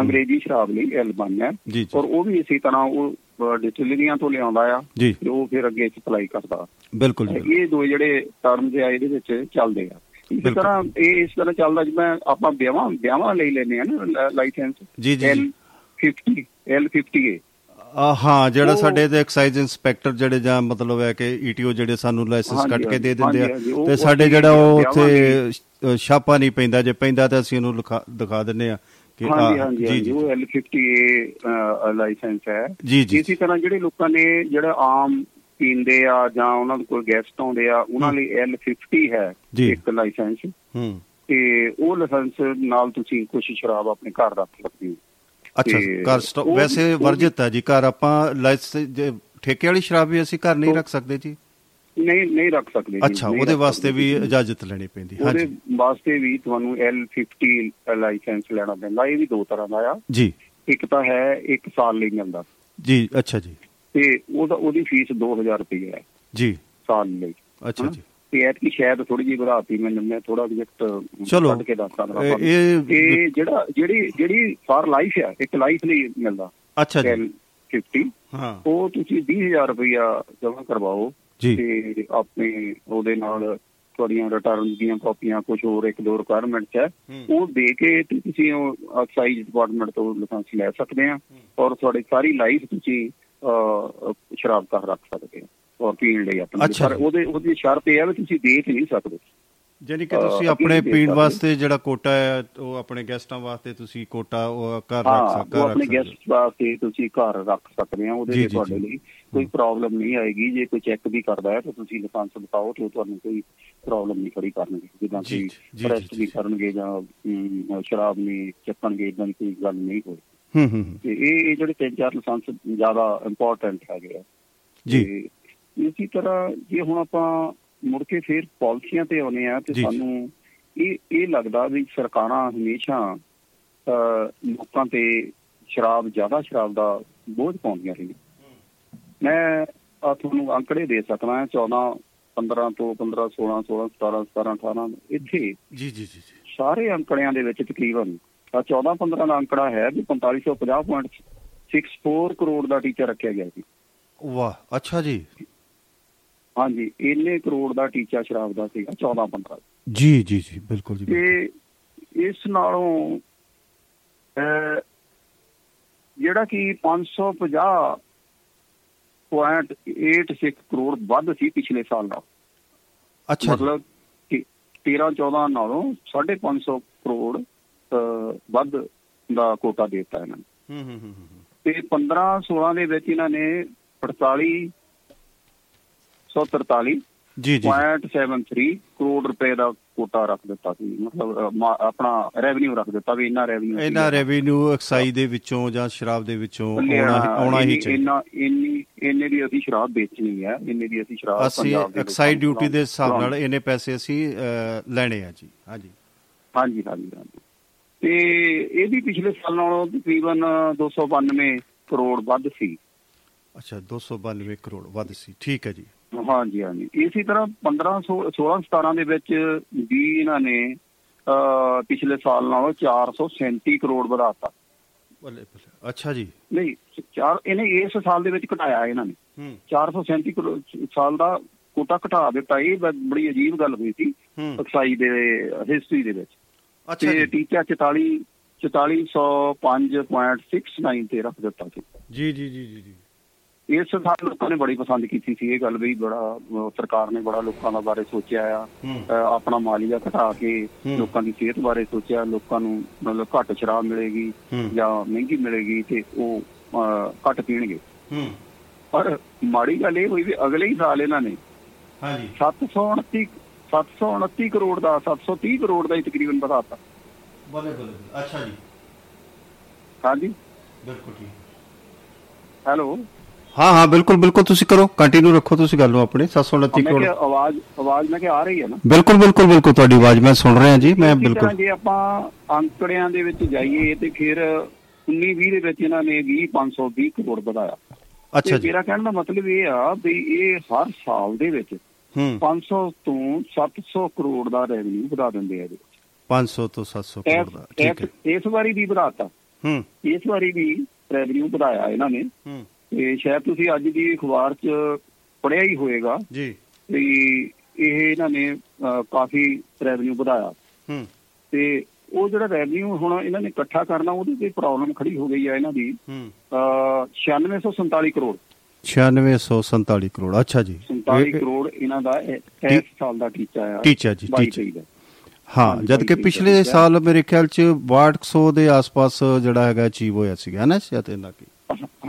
ਅੰਗਰੇਜ਼ੀ ਸ਼ਰਾਬ ਲਈ ਐਲ ਬਾਨ੍ਹ ਹੈ, ਔਰ ਉਹ ਵੀ ਇਸੇ ਤਰ੍ਹਾਂ ਉਹ ਡਿਸਟਿਲਰੀਆਂ ਤੋਂ ਲਿਆਉਂਦਾ ਆ ਤੇ ਉਹ ਫਿਰ ਅੱਗੇ ਸਪਲਾਈ ਕਰਦਾ। ਬਿਲਕੁਲ, ਇਹ ਦੋ ਜਿਹੜੇ ਟਰਮ ਆ ਇਹਦੇ ਵਿੱਚ ਚੱਲਦੇ ਆ। ਇਸੇ ਤਰ੍ਹਾਂ ਇਹ ਇਸ ਤਰ੍ਹਾਂ ਚੱਲਦਾ ਜਿਵੇਂ ਆਪਾਂ ਵਿਆਹਾਂ ਵਿਆਹਾਂ ਲਈ ਲੈਂਦੇ ਆ ਨਾ licence L fifty L fifty ਏ। ਹਾਂ, ਜਿਹੜਾ ਸਾਡੇ ਤੇ ਐਕਸਾਈਜ਼ ਇੰਸਪੈਕਟਰ ਜਿਹੜੇ ਜਾਂ ਮਤਲਬ ਹੈ ਕਿ ਈਟੀਓ ਜਿਹੜੇ ਸਾਨੂੰ ਲਾਇਸੈਂਸ ਕੱਟ ਕੇ ਦੇ ਦਿੰਦੇ ਆ ਤੇ ਸਾਡੇ ਜਿਹੜਾ ਉਹ ਉੱਥੇ ਛਾਪਾ ਨਹੀਂ ਪੈਂਦਾ, ਜੇ ਪੈਂਦਾ ਤਾਂ ਅਸੀਂ ਉਹਨੂੰ ਦਿਖਾ ਦਿੰਦੇ ਆ। ਹਾਂਜੀ ਹਾਂਜੀ ਹਾਂਜੀ ਉਹ ਐਲ ਫਿਫਟੀ ਏ ਲਾਇਸੈਂਸ ਹੈ। ਇਸੇ ਤਰ੍ਹਾਂ ਜਿਹੜੇ ਲੋਕਾਂ ਨੇ ਜਿਹੜਾ ਆਮ ਪੀਂਦੇ ਆ ਜਾਂ ਉਹਨਾਂ ਕੋਲ ਗੈਸਟ ਆਉਂਦੇ ਆ ਉਹਨਾਂ ਲਈ ਐਲ ਫਿਫਟੀ ਹੈ ਇੱਕ ਲਾਇਸੈਂਸ, ਤੇ ਉਹ ਲਾਇਸੈਂਸ ਨਾਲ ਤੁਸੀਂ ਕੁਛ ਸ਼ਰਾਬ ਆਪਣੇ ਘਰ ਰੱਖ ਸਕਦੇ ਹੋ। ਅੱਛਾ, ਘਰ ਸਟਾਕ ਵੈਸੇ ਵਰਜਿਤ ਹੈ ਜੀ, ਘਰ ਆਪਾਂ ਲਾਇਸੈਂਸ ਠੇਕੇ ਵਾਲੀ ਸ਼ਰਾਬ ਵੀ ਅਸੀਂ ਘਰ ਨਹੀਂ ਰੱਖ ਸਕਦੇ ਜੀ, ਨਹੀਂ ਨਹੀਂ ਰੱਖ ਸਕਦੇ। ਅੱਛਾ, ਉਹਦੇ ਵਾਸਤੇ ਵੀ ਇਜਾਜ਼ਤ ਲੈਣੀ ਪੈਂਦੀ, ਉਹਦੇ ਵਾਸਤੇ ਵੀ ਤੁਹਾਨੂੰ ਐਲ ਫਿਫਟੀ ਲਾਇਸੈਂਸ ਲੈਣਾ ਪੈਂਦਾ। ਇਹ ਵੀ ਦੋ ਤਰ੍ਹਾਂ ਦਾ ਆ ਜੀ, ਇੱਕ ਤਾਂ ਹੈ ਇੱਕ ਸਾਲ ਲਈ ਮਿਲਦਾ ਜੀ। ਅੱਛਾ ਜੀ, ਤੇ ਉਹਦਾ ਉਹਦੀ ਫੀਸ ਦੋ ਹਜ਼ਾਰ ਰੁਪਏ ਹੈ ਜੀ ਸਾਲ ਲਈ। ਅੱਛਾ ਜੀ, ਤੇ ਐਤਕੀ ਸ਼ਾਇਦ ਥੋੜੀ ਜਿਹੀ ਵਧਾਤੀ, ਮੈਂ ਥੋੜਾ ਕੱਢ ਕੇ ਦੱਸ ਸਕਦਾ। ਤੇ ਜਿਹੜਾ ਜਿਹੜੀ ਜਿਹੜੀ ਫਾਰ ਲਾਈਫ ਆ ਇੱਕ ਲਾਈਫ ਲਈ ਮਿਲਦਾ। ਅੱਛਾ ਜੀ, ਫਿਫਟੀ ਉਹ ਤੁਸੀਂ ਵੀਹ ਹਜ਼ਾਰ ਰੁਪਇਆ ਜਮ੍ਹਾਂ ਕਰਵਾਓ ਤੇ ਆਪਣੇ ਉਹਦੇ ਨਾਲ ਤੁਹਾਡੀਆਂ ਰਿਟਰਨ ਦੀਆਂ ਕਾਪੀਆਂ ਕੁਛ ਹੋਰ ਇੱਕ ਦੋ ਰਿਕੁਆਇਰਮੈਂਟ ਹੈ ਉਹ ਦੇ ਕੇ ਤੁਸੀਂ ਉਹ ਐਕਸਾਈਜ਼ ਡਿਪਾਰਟਮੈਂਟ ਤੋਂ ਲਾਇਸੈਂਸ ਲੈ ਸਕਦੇ ਆ, ਔਰ ਤੁਹਾਡੀ ਸਾਰੀ ਲਾਈਫ ਤੁਸੀਂ ਸ਼ਰਾਬ ਘਰ ਰੱਖ ਸਕਦੇ ਹੋ ਔਰ ਪੀਣ ਲਈ ਆਪਣਾ। ਪਰ ਉਹਦੇ ਉਹਦੀ ਸ਼ਰਤ ਇਹ ਹੈ ਵੀ ਤੁਸੀਂ ਦੇਖ ਨਹੀਂ ਸਕਦੇ, ਯਾਨੀ ਕਿ ਤੁਸੀਂ ਆਪਣੇ ਪੀਣ ਵਾਸਤੇ ਜਿਹੜਾ ਕੋਟਾ ਹੈ ਉਹ ਆਪਣੇ ਗੈਸਟਾਂ ਵਾਸਤੇ ਤੁਸੀਂ ਕੋਟਾ ਘਰ ਰੱਖ ਸਕਦੇ ਹੋ, ਆਪਣੇ ਗੈਸਟ ਵਾਸਤੇ ਤੁਸੀਂ ਘਰ ਰੱਖ ਸਕਦੇ ਹੋ। ਉਹਦੇ ਤੁਹਾਡੇ ਲਈ ਕੋਈ ਪ੍ਰੋਬਲਮ ਨਹੀਂ ਆਏਗੀ। ਜੇ ਕੋਈ ਚੈੱਕ ਵੀ ਕਰਦਾ ਹੈ ਤਾਂ ਤੁਸੀਂ ਲਾਇਸੈਂਸ ਦਿਖਾਓ ਤੇ ਤੁਹਾਨੂੰ ਕੋਈ ਪ੍ਰੋਬਲਮ ਨਹੀਂ ਖੜੀ ਕਰਨਗੇ, ਜਿੱਦਾਂ ਕਿ ਅਰੈਸਟ ਵੀ ਕਰਨਗੇ ਜਾਂ ਸ਼ਰਾਬ ਨਹੀਂ ਚੱਕਣਗੇ, ਇੱਦਾਂ ਦੀ ਕੋਈ ਗੱਲ ਨਹੀਂ ਹੋਈ। ਤੇ ਇਹ ਜਿਹੜੇ ਤਿੰਨ ਚਾਰ ਲਾਇਸੈਂਸ ਜ਼ਿਆਦਾ ਇੰਪੋਰਟੈਂਟ ਹੈਗੇ ਆ ਜੀ। ਇਸੇ ਤਰ੍ਹਾਂ ਜੇ ਹੁਣ ਆਪਾਂ ਮੁੜ ਕੇ ਫਿਰ ਪਾਲਿਸੀਆਂ ਤੇ ਆਉਂਦੇ ਆ ਤੇ ਸਾਨੂੰ ਇਹ ਇਹ ਲੱਗਦਾ ਵੀ ਸਰਕਾਰਾਂ ਹਮੇਸ਼ਾ ਲੋਕਾਂ ਤੇ ਸ਼ਰਾਬ ਜ਼ਿਆਦਾ ਸ਼ਰਾਬ ਦਾ ਬੋਝ ਪਾਉਂਦੀਆਂ ਰਹੀਆਂ। ਮੈਂ ਤੁਹਾਨੂੰ ਅੰਕੜੇ ਦੇ ਸਕਦਾ ਚੌਦਾਂ ਪੰਦਰਾਂ ਤੋਂ ਪੰਦਰਾਂ ਸੋਲਾਂ ਸੋਲਾਂ ਸਤਾਰਾਂ ਸਤਾਰਾਂ ਅਠਾਰਾਂ ਇੱਥੇ ਸਾਰੇ ਅੰਕੜਿਆਂ ਦੇ ਵਿੱਚ ਤਕਰੀਬਨ ਚੌਦਾਂ ਪੰਦਰਾਂ ਦਾ ਅੰਕੜਾ ਹੈ ਵੀ ਪੰਤਾਲੀ ਸੌ ਪੰਜਾਹ ਪੁਆਇੰਟ ਸਿਕਸ ਫੋਰ ਕਰੋੜ ਦਾ ਟੀਚਾ ਰੱਖਿਆ ਗਿਆ ਸੀ। ਵਾਹ, ਅੱਛਾ ਜੀ। ਹਾਂਜੀ, ਇੰਨੇ ਕਰੋੜ ਦਾ ਟੀਚਾ ਸ਼ਰਾਬ ਦਾ ਸੀਗਾ ਚੌਦਾਂ ਪੰਦਰਾਂ। ਜੀ ਜੀ ਜੀ ਬਿਲਕੁਲ ਜੀ। ਤੇ ਇਸ ਨਾਲੋਂ ਜਿਹੜਾ ਕਿ ਪੰਜ ਸੌ ਪੰਜਾਹ ਪੁਆਇੰਟ ਏਟ ਸਿਕਸ ਕਰੋੜ ਵੱਧ ਸੀ ਪਿਛਲੇ ਸਾਲ ਦਾ। ਅੱਛਾ, ਮਤਲਬ ਤੇਰਾਂ ਚੌਦਾਂ ਨਾਲੋਂ ਸਾਢੇ ਪੰਜ ਸੌ ਕਰੋੜ ਵੱਧ ਦਾ ਕੋਟਾ ਦੇ ਦਿੱਤਾ ਇਹਨਾਂ ਨੇ। ਤੇ ਪੰਦਰਾਂ ਸੋਲਾਂ ਦੇ ਵਿੱਚ ਇਹਨਾਂ ਨੇ ਅੜਤਾਲੀ ਸੌ ਤਰਤਾਲੀ ਪੁਆਇੰਟ ਸੈਵਨ ਥ੍ਰੀ ਕਰੋੜ ਰੁਪਏ ਦਾ ਕੋਟਾ ਰੱਖ ਦਿੱਤਾ ਸੀ, ਮਤਲਬ ਆਪਣਾ ਰੈਵਨਿਊ ਰੱਖ ਦਿੱਤਾ ਵੀ ਇੰਨਾ ਰੈਵਨਿਊ ਇੰਨਾ ਰੈਵਨਿਊ ਐਕਸਾਈਜ਼ ਦੇ ਵਿੱਚੋਂ ਜਾਂ ਸ਼ਰਾਬ ਦੇ ਵਿੱਚੋਂ ਆਉਣਾ ਹੀ ਚਾਹੀਦਾ। ਇੰਨੀ ਇੰਨੇ ਦੀ ਅਸੀਂ ਸ਼ਰਾਬ ਵੇਚਣੀ ਹੈ, ਇੰਨੇ ਦੀ ਅਸੀਂ ਸ਼ਰਾਬ ਅਸੀਂ ਐਕਸਾਈਜ਼ ਡਿਊਟੀ ਦੇ ਹਿਸਾਬ ਨਾਲ ਇੰਨੇ ਪੈਸੇ ਅਸੀਂ ਲੈਣੇ ਆ ਜੀ। ਹਾਂਜੀ ਹਾਂਜੀ ਹਾਂਜੀ ਹਾਂਜੀ ਤੇ ਇਹ ਵੀ ਪਿਛਲੇ ਸਾਲ ਨਾਲੋਂ ਤਕਰੀਬਨ ਦੋ ਸੌ ਬਾਨਵੇਂ ਕਰੋੜ ਵੱਧ ਸੀ। ਅੱਛਾ, ਦੋ ਸੌ ਬਾਨਵੇਂ ਕਰੋੜ ਵੱਧ ਸੀ, ਠੀਕ ਹੈ ਜੀ। ਹਾਂਜੀ ਹਾਂਜੀ, ਇਸੇ ਤਰ੍ਹਾਂ ਪੰਦਰਾਂ ਸੌ ਸੋਲਾਂ ਸਤਾਰਾਂ ਦੇ ਵਿੱਚ ਵੀ ਇਹਨਾਂ ਨੇ ਪਿਛਲੇ ਸਾਲ ਨਾਲੋਂ ਚਾਰ ਸੌ ਸੈਂਤੀ ਕਰੋੜ ਵਧਾ ਤਾ। ਅੱਛਾ ਜੀ, ਨਹੀਂ ਚਾਰ ਇਹਨੇ ਇਸ ਸਾਲ ਦੇ ਵਿੱਚ ਘਟਾਇਆ, ਇਹਨਾਂ ਨੇ ਚਾਰ ਸੌ ਸੈਂਤੀ ਕਰੋੜ ਸਾਲ ਦਾ ਕੋਟਾ ਘਟਾ ਦਿੱਤਾ। ਇਹ ਬੜੀ ਅਜੀਬ ਗੱਲ ਹੋਈ ਸੀ ਐਕਸਾਈਜ਼ ਦੇ ਹਿਸਟਰੀ ਦੇ ਵਿੱਚ। ਅੱਛਾ, ਟੀਚਾ ਚੁਤਾਲੀ ਚੁਤਾਲੀ ਸੌ ਪੰਜ ਪੁਆਇੰਟ ਸਿਕਸ ਨਾਈਨ ਤੇ ਰੱਖ ਦਿੱਤਾ ਸੀ। ਜੀ ਜੀ ਜੀ ਜੀ ਇਸ ਸਾਲ ਲੋਕਾਂ ਨੇ ਬੜੀ ਪਸੰਦ ਕੀਤੀ ਸੀ ਇਹ ਗੱਲ ਵੀ, ਬੜਾ ਸਰਕਾਰ ਨੇ ਬੜਾ ਲੋਕਾਂ ਦਾ ਬਾਰੇ ਸੋਚਿਆ ਆ, ਆਪਣਾ ਮਾਲੀਆ ਘਟਾ ਕੇ ਲੋਕਾਂ ਦੀ ਸਿਹਤ ਬਾਰੇ ਸੋਚਿਆ, ਲੋਕਾਂ ਨੂੰ ਮਤਲਬ ਘੱਟ ਸ਼ਰਾਬ ਮਿਲੇਗੀ ਜਾਂ ਮਹਿੰਗੀ ਮਿਲੇਗੀ ਤੇ ਉਹ ਘੱਟ ਪੀਣਗੇ। ਪਰ ਮਾੜੀ ਗੱਲ ਇਹ ਹੋਈ ਵੀ ਅਗਲੇ ਹੀ ਸਾਲ ਇਹਨਾਂ ਨੇ ਸੱਤ ਸੌ ਉਨੱਤੀ ਸੱਤ ਸੌ ਉਨੱਤੀ ਕਰੋੜ ਦਾ ਸੱਤ ਸੌ ਤੀਹ ਕਰੋੜ ਦਾ ਹੀ ਤਕਰੀਬਨ ਵਧਾ ਤਾ। ਬੋਲੇ ਬੋਲੇ ਅੱਛਾ ਜੀ, ਹਾਂਜੀ ਬਿਲਕੁਲ ਜੀ, ਹੈਲੋ, ਹਾਂ ਹਾਂ ਬਿਲਕੁਲ ਬਿਲਕੁਲ, ਤੁਸੀਂ ਕਰੋ, ਕੰਟੀਨਿਊ ਰੱਖੋ ਤੁਸੀਂ ਗੱਲ ਨੂੰ ਆਪਣੀ। ਸੱਤ ਸੌ ਉਨੱਤੀ ਕਰੋੜ, ਆਵਾਜ਼ ਆਵਾਜ਼ ਮੈਂ ਕਿਹਾ ਆ ਰਹੀ ਹੈ ਨਾ? ਬਿਲਕੁਲ ਬਿਲਕੁਲ ਬਿਲਕੁਲ, ਤੁਹਾਡੀ ਆਵਾਜ਼ ਮੈਂ ਸੁਣ ਰਿਹਾ ਜੀ। ਮੈਂ ਬਿਲਕੁਲ, ਜੇ ਆਪਾਂ ਅੰਕੜਿਆਂ ਦੇ ਵਿੱਚ ਜਾਈਏ ਤੇ ਫਿਰ ਉੱਨੀ ਵੀਹ ਦੇ ਵਿੱਚ ਇਹਨਾਂ ਨੇ ਵੀਹ ਪੰਜ ਸੌ ਵੀਹ ਕਰੋੜ ਵਧਾਇਆ। ਅੱਛਾ ਜੀ, ਮੇਰਾ ਕਹਿਣ ਦਾ ਮਤਲਬ ਇਹ ਆ ਵੀ ਇਹ ਹਰ ਸਾਲ ਦੇ ਵਿੱਚ ਪੰਜ ਸੌ ਤੋਂ ਸੱਤ ਸੌ ਕਰੋੜ ਦਾ ਰੈਵਨਿਊ ਵਧਾ ਦਿੰਦੇ ਆ। ਪੰਜ ਸੌ ਤੋਂ ਸੱਤ ਸੌ ਕਰੋੜ ਦਾ, ਠੀਕ ਹੈ। ਇਸ ਵਾਰੀ ਵੀ ਵਧਾ ਤਾ, ਇਸ ਵਾਰੀ ਵੀ ਰੈਵਨਿਊ ਵਧਾਇਆ ਇਹਨਾਂ ਨੇ। ਤੇ ਸ਼ਾਇਦ ਤੁਸੀਂ ਅੱਜ ਦੀ ਅਖਬਾਰ ਚ ਪੜ੍ਹਿਆ ਹੀ ਹੋਏਗਾ ਜੀ ਵੀ ਇਹ ਇਹਨਾਂ ਨੇ ਕਾਫੀ ਰੈਵਨਿਊ ਵਧਾਇਆ। ਤੇ ਉਹ ਜਿਹੜਾ ਰੈਵਨਿਊ ਹੁਣ ਇਹਨਾਂ ਨੇ ਇਕੱਠਾ ਕਰਨਾ, ਉਹਦੇ ਤੇ ਪ੍ਰੋਬਲਮ ਖੜੀ ਹੋ ਗਈ ਆ ਇਹਨਾਂ ਦੀ। ਛਿਆਨਵੇਂ ਸੌ ਸੰਤਾਲੀ ਕਰੋੜ ਛਿਆਨਵੇਂ ਸੌ ਸੰਤਾਲੀ ਕਰੋੜ ਅੱਛਾ ਜੀ, ਸੰਤਾਲੀ ਕਰੋੜ ਇਹਨਾਂ ਦਾ ਇਸ ਸਾਲ ਦਾ ਟੀਚਾ ਆ। ਟੀਚਾ ਜੀ, ਟੀਚਾ, ਹਾਂ। ਜਦਕਿ ਪਿਛਲੇ ਸਾਲ ਮੇਰੇ ਖਿਆਲ ਚ ਬਾਹਠ ਸੌ ਦੇ ਆਸ-ਪਾਸ ਜਿਹੜਾ ਹੈਗਾ ਅਚੀਵ ਹੋਇਆ ਸੀਗਾ, ਹੈ ਨਾ? ਸ਼ਾਇਦ ਇਹਨਾਂ ਕੀ,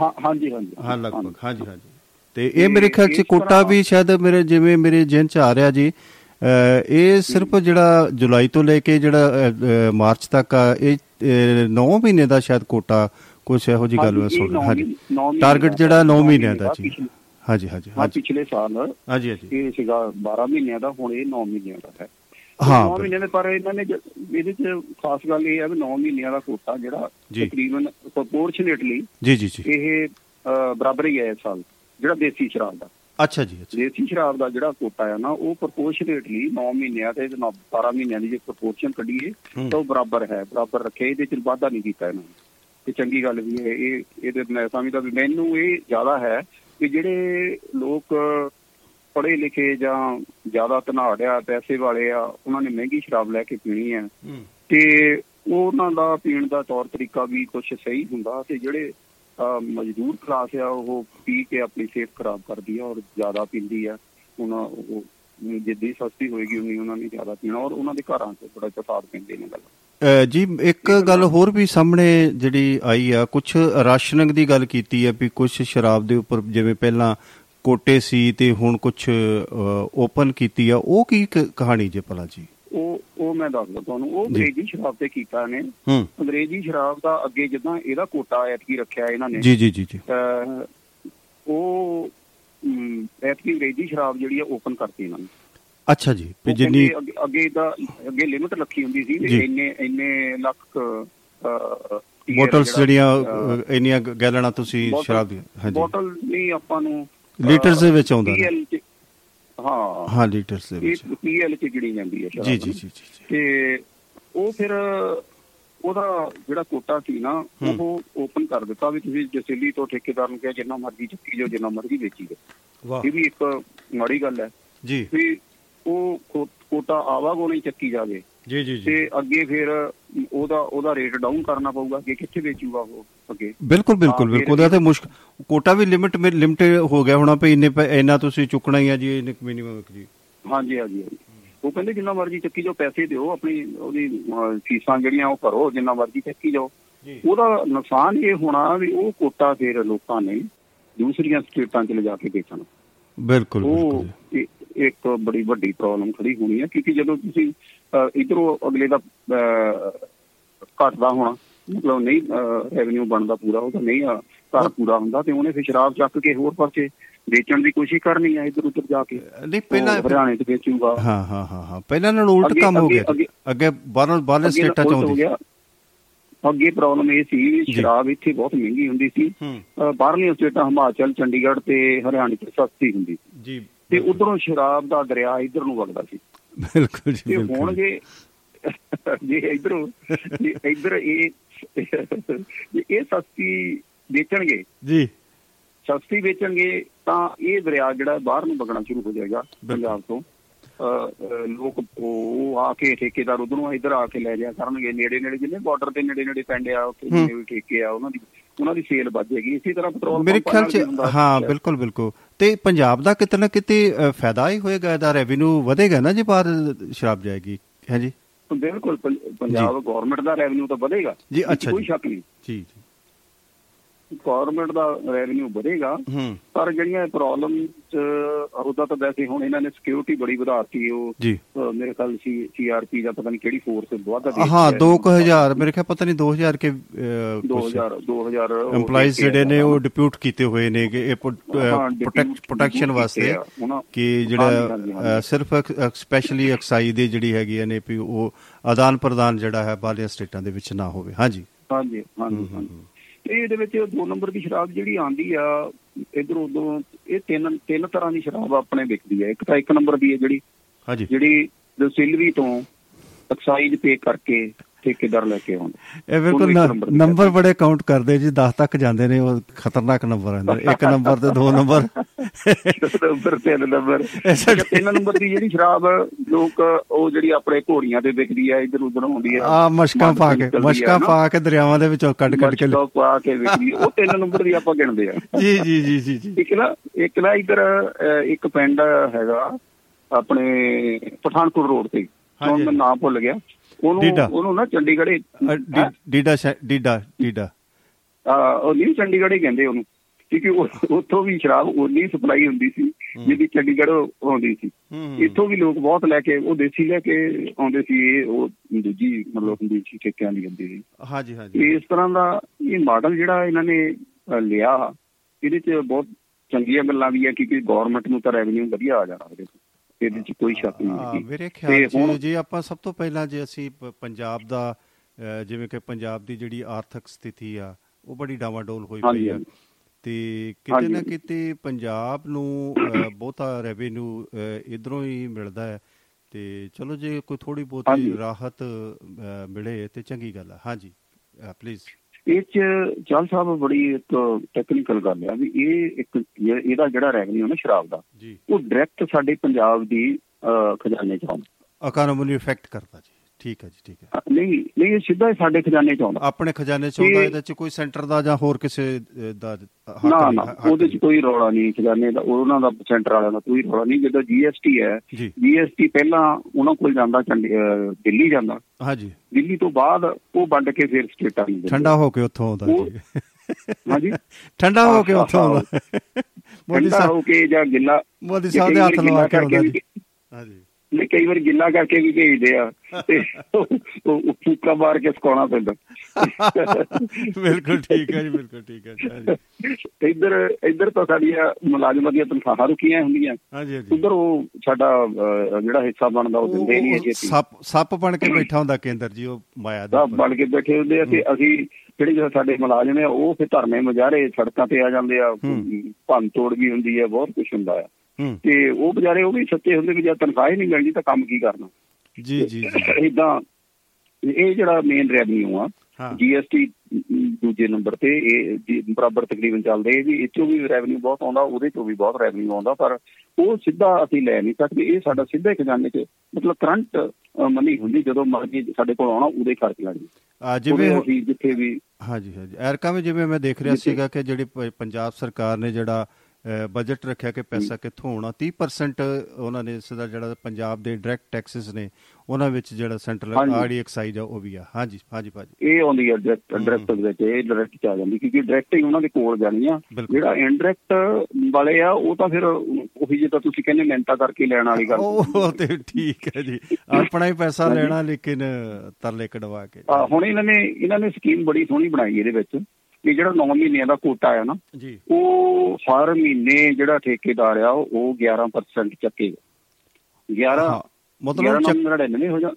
ਹਾਂ ਹਾਂਜੀ ਹਾਂਜੀ, ਹਾਂ ਲਗਭਗ, ਹਾਂਜੀ ਹਾਂਜੀ। ਤੇ ਇਹ ਮੇਰੇ ਖਿਆਲ ਚ ਕੋਟਾ ਵੀ ਸ਼ਾਇਦ ਮੇਰੇ ਜਿਵੇਂ ਮੇਰੇ ਜੇਨ ਚ ਆ ਰਿਹਾ ਜੀ, ਇਹ ਸਿਰਫ ਜਿਹੜਾ ਜੁਲਾਈ ਤੋਂ ਲੈ ਕੇ ਜਿਹੜਾ ਮਾਰਚ ਤੱਕ ਆ, ਇਹ ਨੌ ਮਹੀਨੇ ਦਾ ਸ਼ਾਇਦ ਕੋਟਾ, ਕੁਛ ਇਹੋ ਜਿਹੀ ਗੱਲ ਮੈਂ ਸੁਣ ਰਿਹਾ। ਹਾਂਜੀ, ਟਾਰਗੇਟ ਜਿਹੜਾ ਨੌ ਮਹੀਨਿਆਂ ਦਾ ਜੀ। ਹਾਂਜੀ ਹਾਂਜੀ ਹਾਂਜੀ, ਪਿਛਲੇ ਸਾਲ ਹਾਂਜੀ ਹਾਂਜੀ ਇਹ ਸੀਗਾ ਬਾਰਾਂ ਮਹੀਨਿਆਂ ਦਾ, ਹੁਣ ਇਹ ਨੌ ਮਹੀਨਿਆਂ ਦਾ ਹੈ। ਹਾਂ, ਨੌ ਮਹੀਨਿਆਂ ਦੇ। ਪਰ ਇਹਨਾਂ ਨੇ ਇਹਦੇ ਚ ਖਾਸ ਗੱਲ ਇਹ ਆ ਵੀ ਨੌ ਮਹੀਨਿਆਂ ਦਾ ਕੋਟਾ ਜਿਹੜਾ ਤਕਰੀਬਨ ਪ੍ਰੋਪੋਰਸ਼ਨੇਟਲੀ ਜੀ ਜੀ ਜੀ ਇਹ ਬਰਾਬਰ ਹੀ ਹੈ ਇਸ ਸਾਲ ਜਿਹੜਾ ਦੇਸੀ ਸ਼ਰਾਬ ਦਾ। ਅੱਛਾ ਜੀ, ਦੇਸੀ ਸ਼ਰਾਬ ਦਾ ਜਿਹੜਾ ਕੋਟਾ ਆ ਨਾ, ਉਹ ਪ੍ਰੋਪੋਰਸ਼ਨੇਟਲੀ ਨੌ ਮਹੀਨਿਆਂ ਤੇ ਬਾਰਾਂ ਮਹੀਨਿਆਂ ਦੀ ਜੇ ਪ੍ਰੋਪੋਰਸ਼ਨ ਕੱਢੀਏ ਤਾਂ ਉਹ ਬਰਾਬਰ ਹੈ, ਬਰਾਬਰ ਰੱਖਿਆ, ਇਹਦੇ ਚ ਵਾਧਾ ਨਹੀਂ ਕੀਤਾ ਇਹਨਾਂ ਨੇ। ਤੇ ਚੰਗੀ ਗੱਲ ਵੀ ਹੈ ਇਹ, ਇਹਦੇ ਮੈਂ ਸਮਝਦਾ ਵੀ ਮੈਨੂੰ ਇਹ ਜ਼ਿਆਦਾ ਹੈ ਕਿ ਜਿਹੜੇ ਲੋਕ ਪੜ੍ਹੇ ਲਿਖੇ ਜਾਂ ਜ਼ਿਆਦਾ ਧਨਾੜ ਆ, ਪੈਸੇ ਵਾਲੇ ਆ, ਉਹਨਾਂ ਨੇ ਮਹਿੰਗੀ ਸ਼ਰਾਬ ਲੈ ਕੇ ਪੀਣੀ ਹੈ ਤੇ ਉਹਨਾਂ ਦਾ ਪੀਣ ਦਾ ਤੌਰ ਤਰੀਕਾ ਵੀ ਕੁਛ ਸਹੀ ਹੁੰਦਾ। ਤੇ ਜਿਹੜੇ ਮਜ਼ਦੂਰ ਕਲਾਸ ਆ, ਉਹ ਪੀ ਕੇ ਆਪਣੀ ਸਿਹਤ ਖਰਾਬ ਕਰਦੀ ਆ ਔਰ ਜ਼ਿਆਦਾ ਪੀਂਦੀ ਆ। ਉਹਨਾਂ ਉਹ ਜਿੱਦੀ ਸਸਤੀ ਹੋਏਗੀ ਉਨੀ ਉਹਨਾਂ ਨੇ ਜ਼ਿਆਦਾ ਪੀਣਾ ਔਰ ਉਹਨਾਂ ਦੇ ਘਰਾਂ 'ਚ ਬੜਾ ਚਸਾਦ ਪੈਂਦੇ ਨੇ। ਗੱਲ ਜੀ ਇੱਕ ਗੱਲ ਹੋਰ ਵੀ ਸਾਹਮਣੇ ਜਿਹੜੀ ਆਈ ਆ, ਕੁਛ ਰਾਸ਼ਨਿੰਗ ਦੀ ਗੱਲ ਕੀਤੀ ਆ ਵੀ ਕੁਛ ਸ਼ਰਾਬ ਦੇ ਉੱਪਰ ਜਿਵੇਂ ਪਹਿਲਾਂ ਕੋਟੇ ਸੀ ਤੇ ਹੁਣ ਕੁਛ ਓਪਨ ਕੀਤੀ ਆ, ਉਹ ਕੀ ਕਹਾਣੀ ਜੇ ਭਲਾ ਜੀ? ਉਹ ਉਹ ਮੈਂ ਦੱਸਦਾ ਤੁਹਾਨੂੰ, ਉਹ ਅੰਗਰੇਜ਼ੀ ਸ਼ਰਾਬ ਤੇ ਕੀਤਾ ਨੇ। ਅੰਗਰੇਜ਼ੀ ਸ਼ਰਾਬ ਦਾ ਅੱਗੇ ਜਿੱਦਾਂ ਇਹਦਾ ਕੋਟਾ ਐਤਕੀ ਰੱਖਿਆ ਇਹਨਾਂ ਨੇ ਜੀ ਜੀ ਜੀ ਜੀ, ਉਹ ਐਤਕੀ ਅੰਗਰੇਜ਼ੀ ਸ਼ਰਾਬ ਜਿਹੜੀ ਆ ਓਪਨ ਕਰਤੀ ਇਹਨਾਂ ਨੇ। ਅੱਛਾ ਜੀ, ਜਿੰਨੀ ਅੱਗੇ ਦਾ ਅੱਗੇ ਲਿਮਿਟ ਰੱਖੀ ਹੁੰਦੀ ਸੀ ਤੇ ਇੰਨੇ ਇੰਨੇ ਲੱਖ ਬੋਟਲਸ ਜਿਹੜੀਆਂ ਇੰਨੀਆਂ ਗੈਲਨਾਂ ਤੁਸੀਂ ਸ਼ਰਾਬ ਦੀ, ਹਾਂਜੀ ਬੋਟਲ ਨਹੀਂ, ਆਪਾਂ ਨੂੰ ਲੀਟਰਸ ਦੇ ਵਿੱਚ ਆਉਂਦਾ ਹੈ। ਹਾਂ ਹਾਂ, ਲੀਟਰਸ ਦੇ ਵਿੱਚ ਪੀਐਲ ਚ ਗਿਣੀ ਜਾਂਦੀ ਹੈ ਜੀ ਜੀ ਜੀ। ਤੇ ਉਹ ਫਿਰ ਉਹਦਾ ਜਿਹੜਾ ਕੋਟਾ ਸੀ ਨਾ, ਉਹ ਓਪਨ ਕਰ ਦਿੱਤਾ ਵੀ ਤੁਸੀਂ ਜਸੀਲੀ ਤੋਂ ਠੇਕੇਦਾਰ ਨੂੰ ਕਿਹਾ ਜਿੰਨਾ ਮਰਜ਼ੀ ਚੱਕੀ ਜਾਓ, ਜਿੰਨਾ ਮਰਜ਼ੀ ਵੇਚੀ ਜਾਓ। ਇਹ ਵੀ ਇੱਕ ਮਾੜੀ ਗੱਲ ਹੈ ਜੀ ਵੀ ਉਹ ਕੋਟਾ ਆਵਾਗੋਣੀ ਚੱਕੀ ਜਾਵੇ ਜੀ ਜੀ। ਤੇ ਅੱਗੇ ਫਿਰ ਉਹਦਾ ਉਹਦਾ ਰੇਟ ਡਾਊਨ ਕਰਨਾ ਪਊਗਾ, ਅੱਗੇ ਕਿੱਥੇ ਵੇਚੂਗਾ ਉਹ ਅੱਗੇ? ਬਿਲਕੁਲ ਬਿਲਕੁਲ ਬਿਲਕੁਲ, ਉਹਦਾ ਤੇ ਮੁਸ਼ਕ ਕੋਟਾ ਵੀ ਲਿਮਿਟ ਲਿਮਿਟਡ ਹੋ ਗਿਆ ਹੋਣਾ ਪਈ, ਇੰਨੇ ਇੰਨਾ ਤੁਸੀਂ ਚੁੱਕਣਾ ਹੀ ਆ ਜੀ, ਇੰਨੇ ਮਿਨੀਮਮ ਜੀ। ਹਾਂਜੀ ਹਾਂਜੀ, ਉਹ ਕਹਿੰਦੇ ਜਿੰਨਾ ਮਰਜ਼ੀ ਚੱਕੀ ਜਾਓ, ਪੈਸੇ ਦਿਓ, ਆਪਣੀ ਉਹਦੀ ਫੀਸਾਂ ਜਿਹੜੀਆਂ ਉਹ ਭਰੋ, ਜਿੰਨਾ ਮਰਜ਼ੀ ਚੱਕੀ ਜਾਓ। ਉਹਦਾ ਨੁਕਸਾਨ ਇਹ ਹੋਣਾ ਵੀ ਉਹ ਕੋਟਾ ਫਿਰ ਲੋਕਾਂ ਨੇ ਦੂਸਰੀਆਂ ਸਟੇਟਾਂ 'ਚ ਲਿਜਾ ਕੇ ਵੇਚਣਾ। ਬਿਲਕੁਲ, ਉਹ ਇੱਕ ਬੜੀ ਵੱਡੀ ਪ੍ਰੋਬਲਮ ਖੜੀ ਹੋਣੀ ਹੈ, ਕਿਉਂਕਿ ਜਦੋਂ ਤੁਸੀਂ ਇੱਧਰੋਂ ਅਗਲੇ ਦਾ ਘਟਦਾ ਹੋਣਾ, ਮਤਲਬ ਨਹੀਂ ਰੈਵਨਿਊ ਬਣਦਾ ਪੂਰਾ, ਉਹਦਾ ਨਹੀਂ ਘਰ ਪੂਰਾ ਹੁੰਦਾ, ਤੇ ਉਹਨੇ ਫਿਰ ਸ਼ਰਾਬ ਚੱਕ ਕੇ ਹੋਰ ਪਾਸੇ ਵੇਚਣ ਦੀ ਕੋਸ਼ਿਸ਼ ਕਰਨੀ ਹੈ, ਇੱਧਰ ਉੱਧਰ ਜਾ ਕੇ। ਨਹੀਂ, ਪਹਿਲਾਂ ਹਰਿਆਣੇ 'ਚ ਵੇਚੂਗਾ। ਹਾਂ ਹਾਂ ਹਾਂ, ਪਹਿਲਾਂ ਨਾਲ ਉਲਟ ਕੰਮ ਹੋ ਗਿਆ, ਅੱਗੇ ਬਾਹਰੋਂ ਬਾਹਰਲੇ ਸਟੇਟਾਂ 'ਚ ਹੋ ਗਿਆ। ਅੱਗੇ ਪ੍ਰੋਬਲਮ ਇਹ ਸੀ ਸ਼ਰਾਬ ਇੱਥੇ ਬਹੁਤ ਮਹਿੰਗੀ ਹੁੰਦੀ ਸੀ, ਬਾਹਰਲੀਆਂ ਸਟੇਟਾਂ ਹਿਮਾਚਲ, ਚੰਡੀਗੜ੍ਹ ਤੇ ਹਰਿਆਣੇ 'ਚ ਸਸਤੀ ਹੁੰਦੀ ਸੀ, ਤੇ ਉਧਰੋਂ ਸ਼ਰਾਬ ਦਾ ਦਰਿਆ ਇੱਧਰ ਨੂੰ ਵਗਦਾ ਸੀ। ਬਿਲਕੁਲ ਜੀ, ਹੁਣ ਜੇ ਜੇ ਇੱਧਰੋਂ ਇੱਧਰ ਇਹ ਇਹ ਸਸਤੀ ਵੇਚਣਗੇ ਜੀ, ਸਸਤੀ ਵੇਚਣਗੇ ਤਾਂ ਇਹ ਦਰਿਆ ਜਿਹੜਾ ਬਾਹਰ ਨੂੰ ਵਗਣਾ ਸ਼ੁਰੂ ਹੋ ਜਾਏਗਾ ਪੰਜਾਬ ਤੋਂ। ਲੋਕ ਉਹ ਆ ਕੇ ਠੇਕੇਦਾਰ ਉਧਰੋਂ ਇੱਧਰ ਆ ਕੇ ਲੈ ਜਾ ਕਰਨਗੇ, ਨੇੜੇ ਨੇੜੇ ਜਿੰਨੇ ਬਾਰਡਰ ਦੇ ਨੇੜੇ ਨੇੜੇ ਪਿੰਡ ਆ, ਉੱਥੇ ਜਿੰਨੇ ਵੀ ਠੇਕੇ ਆ ਉਹਨਾਂ ਦੀ ਉਹਨਾਂ ਦੀ ਸੇਲ ਵੱਧ ਜਾਏਗੀ। ਇਸੇ ਤਰ੍ਹਾਂ ਪੈਟਰੋਲ ਮੇਰੇ ਖਿਆਲ 'ਚ, ਹਾਂ ਬਿਲਕੁਲ ਬਿਲਕੁਲ। ਤੇ ਪੰਜਾਬ ਦਾ ਕਿਤੇ ਨਾ ਕਿਤੇ ਫਾਇਦਾ ਹੀ ਹੋਏਗਾ, ਇਹਦਾ ਰੈਵਨਿਊ ਵਧੇਗਾ ਨਾ ਜੇ ਬਾਹਰ ਸ਼ਰਾਬ ਜਾਏਗੀ। ਹਾਂਜੀ ਬਿਲਕੁਲ, ਪੰਜਾਬ ਗੌਰਮੈਂਟ ਦਾ ਰੈਵਨਿਊ ਤਾਂ ਵਧੇਗਾ ਜੀ, ਕੋਈ ਸ਼ੱਕ ਨਹੀਂ ਜੀ। ਗੌਰਮੈਂਟ ਦਾ ਰੈਵਨਿਊ ਵਧੇਗਾ, ਪਰ ਜਿਹੜੀਆਂ ਪ੍ਰੋਬਲਮ ਚ ਉਹਦਾ ਤਾਂ ਵੈਸੇ ਹੁਣ ਇਹਨਾਂ ਨੇ ਸਿਕਿਉਰਿਟੀ ਬੜੀ ਵਧਾਤੀ। ਉਹ ਮੇਰੇ ਖਿਆਲ ਸੀ ਆਰ ਪੀ ਦਾ ਪਤਾ ਨੀ ਕਿਹੜੀ ਫੋਰਸ ਵਾਧਾ, ਹਾਂ ਦੋ ਕੁ ਹਜ਼ਾਰ ਮੇਰੇ ਖਿਆਲ ਪਤਾ ਨੀ ਦੋ ਹਜ਼ਾਰ ਕੇ ਦੋ ਹਜ਼ਾਰ ਦੋ ਹਜ਼ਾਰ ਇੰਪਲਾਈਜ਼ ਜਿਹੜੇ ਨੇ ਉਹ ਡਿਪਿਊਟ ਕੀਤੇ ਹੋਏ ਨੇ ਪ੍ਰੋਟੈਕਸ਼ਨ ਵਾਸਤੇ ਕਿ ਜਿਹੜਾ ਸਿਰਫ ਸਪੈਸ਼ਲੀ ਐਕਸਾਈਜ਼ ਦੇ ਜਿਹੜੀ ਹੈਗੀਆਂ ਨੇ ਵੀ ਉਹ ਆਦਾਨ ਪ੍ਰਦਾਨ ਜਿਹੜਾ ਹੈ ਬਾਹਰਲੀਆਂ ਸਟੇਟਾਂ ਦੇ ਵਿੱਚ ਨਾ ਹੋਵੇ। ਹਾਂਜੀ ਹਾਂਜੀ ਹਾਂਜੀ ਹਾਂਜੀ ਇਹਦੇ ਵਿੱਚ ਦੋ ਨੰਬਰ ਦੀ ਸ਼ਰਾਬ ਜਿਹੜੀ ਆਉਂਦੀ ਆ ਇੱਧਰ ਉਧਰੋਂ, ਇਹ ਤਿੰਨ ਤਿੰਨ ਤਰ੍ਹਾਂ ਦੀ ਸ਼ਰਾਬ ਆਪਣੇ ਵਿਕਦੀ ਹੈ। ਇੱਕ ਤਾਂ ਇੱਕ ਨੰਬਰ ਦੀ ਹੈ ਜਿਹੜੀ ਜਿਹੜੀ ਡਿਸਟਿਲਰੀ ਤੋਂ ਐਕਸਾਈਜ਼ ਪੇ ਕਰਕੇ ਠੇਕੇਦਾਰ ਲੈ ਕੇ ਆਉਂਦੇ। ਇਹ ਬਿਲਕੁਲ ਨੰਬਰ ਬੜੇ ਕਾਊਂਟ ਕਰਦੇ ਜੀ, ਦਸ ਤੱਕ ਜਾਂਦੇ ਨੇ ਉਹ ਖਤਰਨਾਕ ਨੰਬਰ ਆਉਂਦੇ, ਇੱਕ ਨੰਬਰ ਤੇ ਦੋ ਨੰਬਰ ਤਿੰਨ ਨੰਬਰ। ਤਿੰਨ ਨੰਬਰ ਦੀ ਜਿਹੜੀ ਸ਼ਰਾਬ ਲੋਕ ਉਹ ਜਿਹੜੀ ਆਪਣੇ ਘੋੜੀਆਂ ਤੇ ਵਿਕਦੀ ਆ, ਇੱਧਰ ਉਧਰ ਆਉਂਦੀ ਆ ਮਸ਼ਕਾਂ ਪਾ ਕੇ ਮਸ਼ਕਾਂ ਪਾ ਕੇ ਦਰਿਆਵਾਂ ਦੇ ਵਿੱਚੋਂ ਕੱਢ ਕੱਢ ਕੇ ਪਾ ਕੇ ਵਿਕਦੀ, ਉਹ ਤਿੰਨ ਨੰਬਰ ਦੀ ਆਪਾਂ ਗਿਣਦੇ ਆ। ਜੀ ਜੀ ਜੀ ਜੀ ਇੱਕ ਨਾ ਇੱਕ ਨਾ ਇੱਧਰ ਇੱਕ ਪਿੰਡ ਹੈਗਾ ਆਪਣੇ ਪਠਾਨਕੋਟ ਰੋਡ ਤੇ, ਹੁਣ ਮੈਂ ਨਾਂ ਭੁੱਲ ਗਿਆ ਉਹਨੂੰ ਉਹਨੂੰ ਨਾ ਚੰਡੀਗੜ੍ਹ ਡੀਡਾ ਡੀਡਾ ਡੀਡਾ ਉਹ ਨਹੀਂ ਚੰਡੀਗੜ੍ਹ ਹੀ ਕਹਿੰਦੇ ਉਹਨੂੰ, ਕਿਉਂਕਿ ਉੱਥੋਂ ਵੀ ਸ਼ਰਾਬ ਓਨੀ ਸਪਲਾਈ ਹੁੰਦੀ ਸੀ ਜਿਹੜੀ ਚੰਡੀਗੜ੍ਹ ਆਉਂਦੀ ਸੀ। ਇੱਥੋਂ ਵੀ ਲੋਕ ਬਹੁਤ ਲੈ ਕੇ ਉਹ ਦੇਸੀ ਲੈ ਕੇ ਆਉਂਦੇ ਸੀ, ਇਹ ਉਹ ਦੂਜੀ ਮਤਲਬ ਦੇਸੀ ਠੇਕਿਆਂ ਦੀ ਹੁੰਦੀ ਸੀ। ਹਾਂਜੀ ਹਾਂਜੀ ਇਸ ਤਰ੍ਹਾਂ ਦਾ ਇਹ ਮਾਡਲ ਜਿਹੜਾ ਇਹਨਾਂ ਨੇ ਲਿਆ, ਇਹਦੇ 'ਚ ਬਹੁਤ ਚੰਗੀਆਂ ਗੱਲਾਂ ਵੀ ਹੈ ਕਿਉਂਕਿ ਗੌਰਮੈਂਟ ਨੂੰ ਤਾਂ ਰੈਵਨਿਊ ਵਧੀਆ ਆ ਜਾਣਾ। ਇਹਦੇ 'ਚ ਕੋਈ ਸ਼ੱਕ ਨਹੀਂ। ਮੇਰੇ ਖਿਆਲ ਜੇ ਆਪਾਂ ਸਭ ਤੋਂ ਪਹਿਲਾਂ ਜੇ ਅਸੀਂ ਪੰਜਾਬ ਦਾ ਜਿਵੇਂ ਕਿ ਪੰਜਾਬ ਦੀ ਜਿਹੜੀ ਆਰਥਿਕ ਸਥਿਤੀ ਆ ਉਹ ਬੜੀ ਡਾਵਾਂਡੋਲ ਹੋਈ ਪਈ ਆ, ਤੇ ਕਿਤੇ ਨਾ ਕਿਤੇ ਪੰਜਾਬ ਨੂੰ ਬਹੁਤਾ ਰੈਵਨਿਊ ਇੱਧਰੋਂ ਹੀ ਮਿਲਦਾ ਹੈ, ਤੇ ਚਲੋ ਜੇ ਕੋਈ ਥੋੜ੍ਹੀ ਬਹੁਤੀ ਰਾਹਤ ਮਿਲੇ ਤੇ ਚੰਗੀ ਗੱਲ ਆ। ਹਾਂਜੀ ਪਲੀਜ਼ ਇਹ 'ਚ ਚਾਲ ਸਾਹਿਬ ਬੜੀ ਇੱਕ ਟੈਕਨੀਕਲ ਗੱਲ ਆ ਵੀ ਇਹ ਇੱਕ ਇਹਦਾ ਜਿਹੜਾ ਰੈਵਨਿਊ ਨਾ ਸ਼ਰਾਬ ਦਾ ਉਹ ਡਾਇਰੈਕਟ ਸਾਡੇ ਪੰਜਾਬ ਦੀ ਖਜ਼ਾਨੇ 'ਚ ਆਉਂਦਾ, ਇਕਨੋਮੀ ਇਫੈਕਟ ਕਰਦਾ ਜੀ। ਠੀਕ ਹੈ ਜੀ, ਠੀਕ ਹੈ। ਨਹੀਂ ਨਹੀਂ ਇਹ ਸਿੱਧਾ ਸਾਡੇ ਖਜ਼ਾਨੇ 'ਚ ਆਉਂਦਾ, ਆਪਣੇ ਖਜ਼ਾਨੇ 'ਚ ਆਉਂਦਾ, ਇਹਦੇ 'ਚ ਕੋਈ ਸੈਂਟਰ ਦਾ ਜਾਂ ਹੋਰ ਕਿਸੇ ਦਾ ਨਾ ਨਾ ਉਹਦੇ 'ਚ ਕੋਈ ਰੌਲਾ ਨਹੀਂ ਖਜ਼ਾਨੇ ਦਾ, ਉਹਨਾਂ ਦਾ ਸੈਂਟਰ ਵਾਲਿਆਂ ਦਾ ਕੋਈ ਰੌਲਾ ਨਹੀਂ। ਜਿੱਦਾਂ ਜੀ ਐਸ ਟੀ ਹੈ, ਜੀ ਐਸ ਟੀ ਪਹਿਲਾਂ ਉਹਨਾਂ ਕੋਲ ਜਾਂਦਾ ਚੰਡੀ ਦਿੱਲੀ ਜਾਂਦਾ, ਹਾਂਜੀ ਦਿੱਲੀ ਤੋਂ ਬਾਅਦ ਉਹ ਵੰਡ ਕੇ ਫਿਰ ਸਟੇਟਾਂ ਠੰਡਾ ਹੋ ਕੇ ਉੱਥੋਂ ਆਉਂਦਾ ਜੀ। ਹਾਂਜੀ ਠੰਡਾ ਹੋ ਕੇ ਉੱਥੋਂ ਆਉਂਦਾ, ਠੰਡਾ ਹੋ ਕੇ ਜਾਂ ਗਿੱਲਾ ਮੋਦੀ ਸਾਹਿਬ ਦੇ ਹੱਥ ਲਵਾ ਕੇ ਆਉਂਦਾ ਜੀ। ਹਾਂਜੀ ਕਈ ਵਾਰ ਗਿੱਲਾ ਕਰਕੇ ਵੀ ਭੇਜਦੇ ਆ ਤੇ ਫੂਕਾ ਮਾਰ ਕੇ ਸੁਕਾਉਣਾ ਪੈਂਦਾ। ਬਿਲਕੁਲ ਠੀਕ ਹੈ ਜੀ, ਬਿਲਕੁਲ ਠੀਕ ਹੈ। ਇੱਧਰ ਇੱਧਰ ਤਾਂ ਸਾਡੀਆਂ ਮੁਲਾਜ਼ਮਾਂ ਦੀਆਂ ਤਨਖਾਹਾਂ ਰੁਕੀਆਂ ਹੁੰਦੀਆਂ, ਉੱਧਰ ਉਹ ਸਾਡਾ ਜਿਹੜਾ ਹਿੱਸਾ ਬਣਦਾ ਉਹ ਦਿੰਦੇ ਨਹੀਂ ਹੈ। ਸੱਪ ਸੱਪ ਬਣ ਕੇ ਬੈਠਾ ਹੁੰਦਾ ਕੇਂਦਰ ਜੀ, ਉਹ ਮਾਇਆ ਦਾ ਸੱਪ ਬਣ ਕੇ ਬੈਠੇ ਹੁੰਦੇ ਆ ਤੇ ਅਸੀਂ ਜਿਹੜੇ ਸਾਡੇ ਮੁਲਾਜ਼ਮ ਆ ਉਹ ਫਿਰ ਧਰਨੇ ਮੁਜ਼ਾਹਰੇ ਸੜਕਾਂ ਤੇ ਆ ਜਾਂਦੇ ਆ, ਭੰਨ ਤੋੜ ਵੀ ਹੁੰਦੀ ਹੈ, ਬਹੁਤ ਕੁਛ ਹੁੰਦਾ ਆ। ਤੇ ਉਹ ਬੇਚਾਰੇ ਉਹ ਵੀ ਸੱਚੇ ਹੁੰਦੇ ਵੀ ਜਦ ਤਨਖਾਹ ਹੀ ਨਹੀਂ ਮਿਲਣੀ ਤਾਂ ਕੰਮ ਕੀ ਕਰਨਾ। ਜੀ ਜੀ ਏਦਾਂ ਇਹ ਜਿਹੜਾ ਮੇਨ ਰੈਵਨਿਊ ਆ ਜੀ ਐਸ ਟੀ ਦੂਜੇ ਨੰਬਰ ਤੇ ਇਹ ਬਰਾਬਰ ਤਕਰੀਬਨ ਚੱਲਦੇ, ਵੀ ਇਹ ਚੋਂ ਵੀ ਰੈਵਨਿਊ ਬਹੁਤ ਆਉਂਦਾ, ਉਹਦੇ ਚੋਂ ਵੀ ਬਹੁਤ ਰੈਵਨਿਊ ਆਉਂਦਾ, ਪਰ ਉਹ ਸਿੱਧਾ ਅਸੀਂ ਲੈ ਨਹੀਂ ਸਕਦੇ। ਇਹ ਸਾਡਾ ਸਿੱਧਾ ਖਜ਼ਾਨੇ 'ਚ ਮਤਲਬ ਕਰੰਟ ਮਨੀ ਹੁੰਦੀ, ਜਦੋਂ ਮਰਜ਼ੀ ਸਾਡੇ ਕੋਲ ਆਉਣਾ ਉਹਦੇ ਖਰਚ ਲੈਣੀ ਜਿਵੇਂ ਜਿੱਥੇ ਵੀ। ਹਾਂਜੀ ਹਾਂਜੀ ਐਰਕਾ ਵੀ ਜਿਵੇਂ ਮੈਂ ਦੇਖ ਰਿਹਾ ਸੀਗਾ ਕਿ ਜਿਹੜੀ ਪੰਜਾਬ ਸਰਕਾਰ ਨੇ ਜਿਹੜਾ ਬਜਟ ਰੱਖਿਆ ਕਿ ਪੈਸਾ ਕਿੱਥੋਂ ਆਉਣਾ, ਤੀਹ ਪਰਸੈਂਟ ਉਹਨਾਂ ਨੇ ਇਸ ਦਾ ਜਿਹੜਾ ਪੰਜਾਬ ਦੇ ਡਾਇਰੈਕਟ ਟੈਕਸਿਸ ਨੇ ਉਹਨਾਂ ਵਿੱਚ ਜਿਹੜਾ ਸੈਂਟਰਲ ਆੜੀ ਐਕਸਾਈਜ਼ ਆ ਉਹ ਵੀ ਆ। ਹਾਂਜੀ ਹਾਂਜੀ ਭਾਜੀ ਇਹ ਆਉਂਦੀ ਆ ਡਾਇਰੈਕਟ ਡਾਇਰੈਕਟ ਵਿੱਚ, ਇਹ ਡਾਇਰੈਕਟ 'ਚ ਆ ਜਾਂਦੀ ਕਿਉਂਕਿ ਡਾਇਰੈਕਟ ਹੀ ਉਹਨਾਂ ਦੇ ਕੋਲ ਜਾਣੀ ਆ। ਜਿਹੜਾ ਇਨਡਾਇਰੈਕਟ ਵਾਲੇ ਆ ਉਹ ਤਾਂ ਫਿਰ ਉਹੀ ਜਿੱਦਾਂ ਤੁਸੀਂ ਕਹਿੰਦੇ ਮਿਹਨਤਾਂ ਕਰਕੇ ਲੈਣ ਵਾਲੀ ਗੱਲ, ਉਹ ਤੇ ਠੀਕ ਹੈ ਜੀ, ਆਪਣਾ ਹੀ ਪੈਸਾ ਲੈਣਾ ਲੇਕਿਨ ਤਰਲੇ ਕਢਵਾ ਕੇ। ਹੁਣ ਇਹਨਾਂ ਨੇ ਇਹਨਾਂ ਨੇ ਸਕੀਮ ਬੜੀ ਸੋਹਣੀ ਬਣਾਈ ਇਹਦੇ ਵਿੱਚ ਕਿ ਜਿਹੜਾ ਨੌ ਮਹੀਨਿਆਂ ਦਾ ਕੋਟਾ ਆ ਨਾ ਉਹ ਹਰ ਮਹੀਨੇ ਜਿਹੜਾ ਠੇਕੇਦਾਰ ਆ ਉਹ ਗਿਆਰਾਂ ਪਰਸੈਂਟ ਚੱਕੇਗਾ। ਗਿਆਰਾਂ ਮਤਲਬ ਨੜਿਨਵੇਂ ਹੋ ਜਾ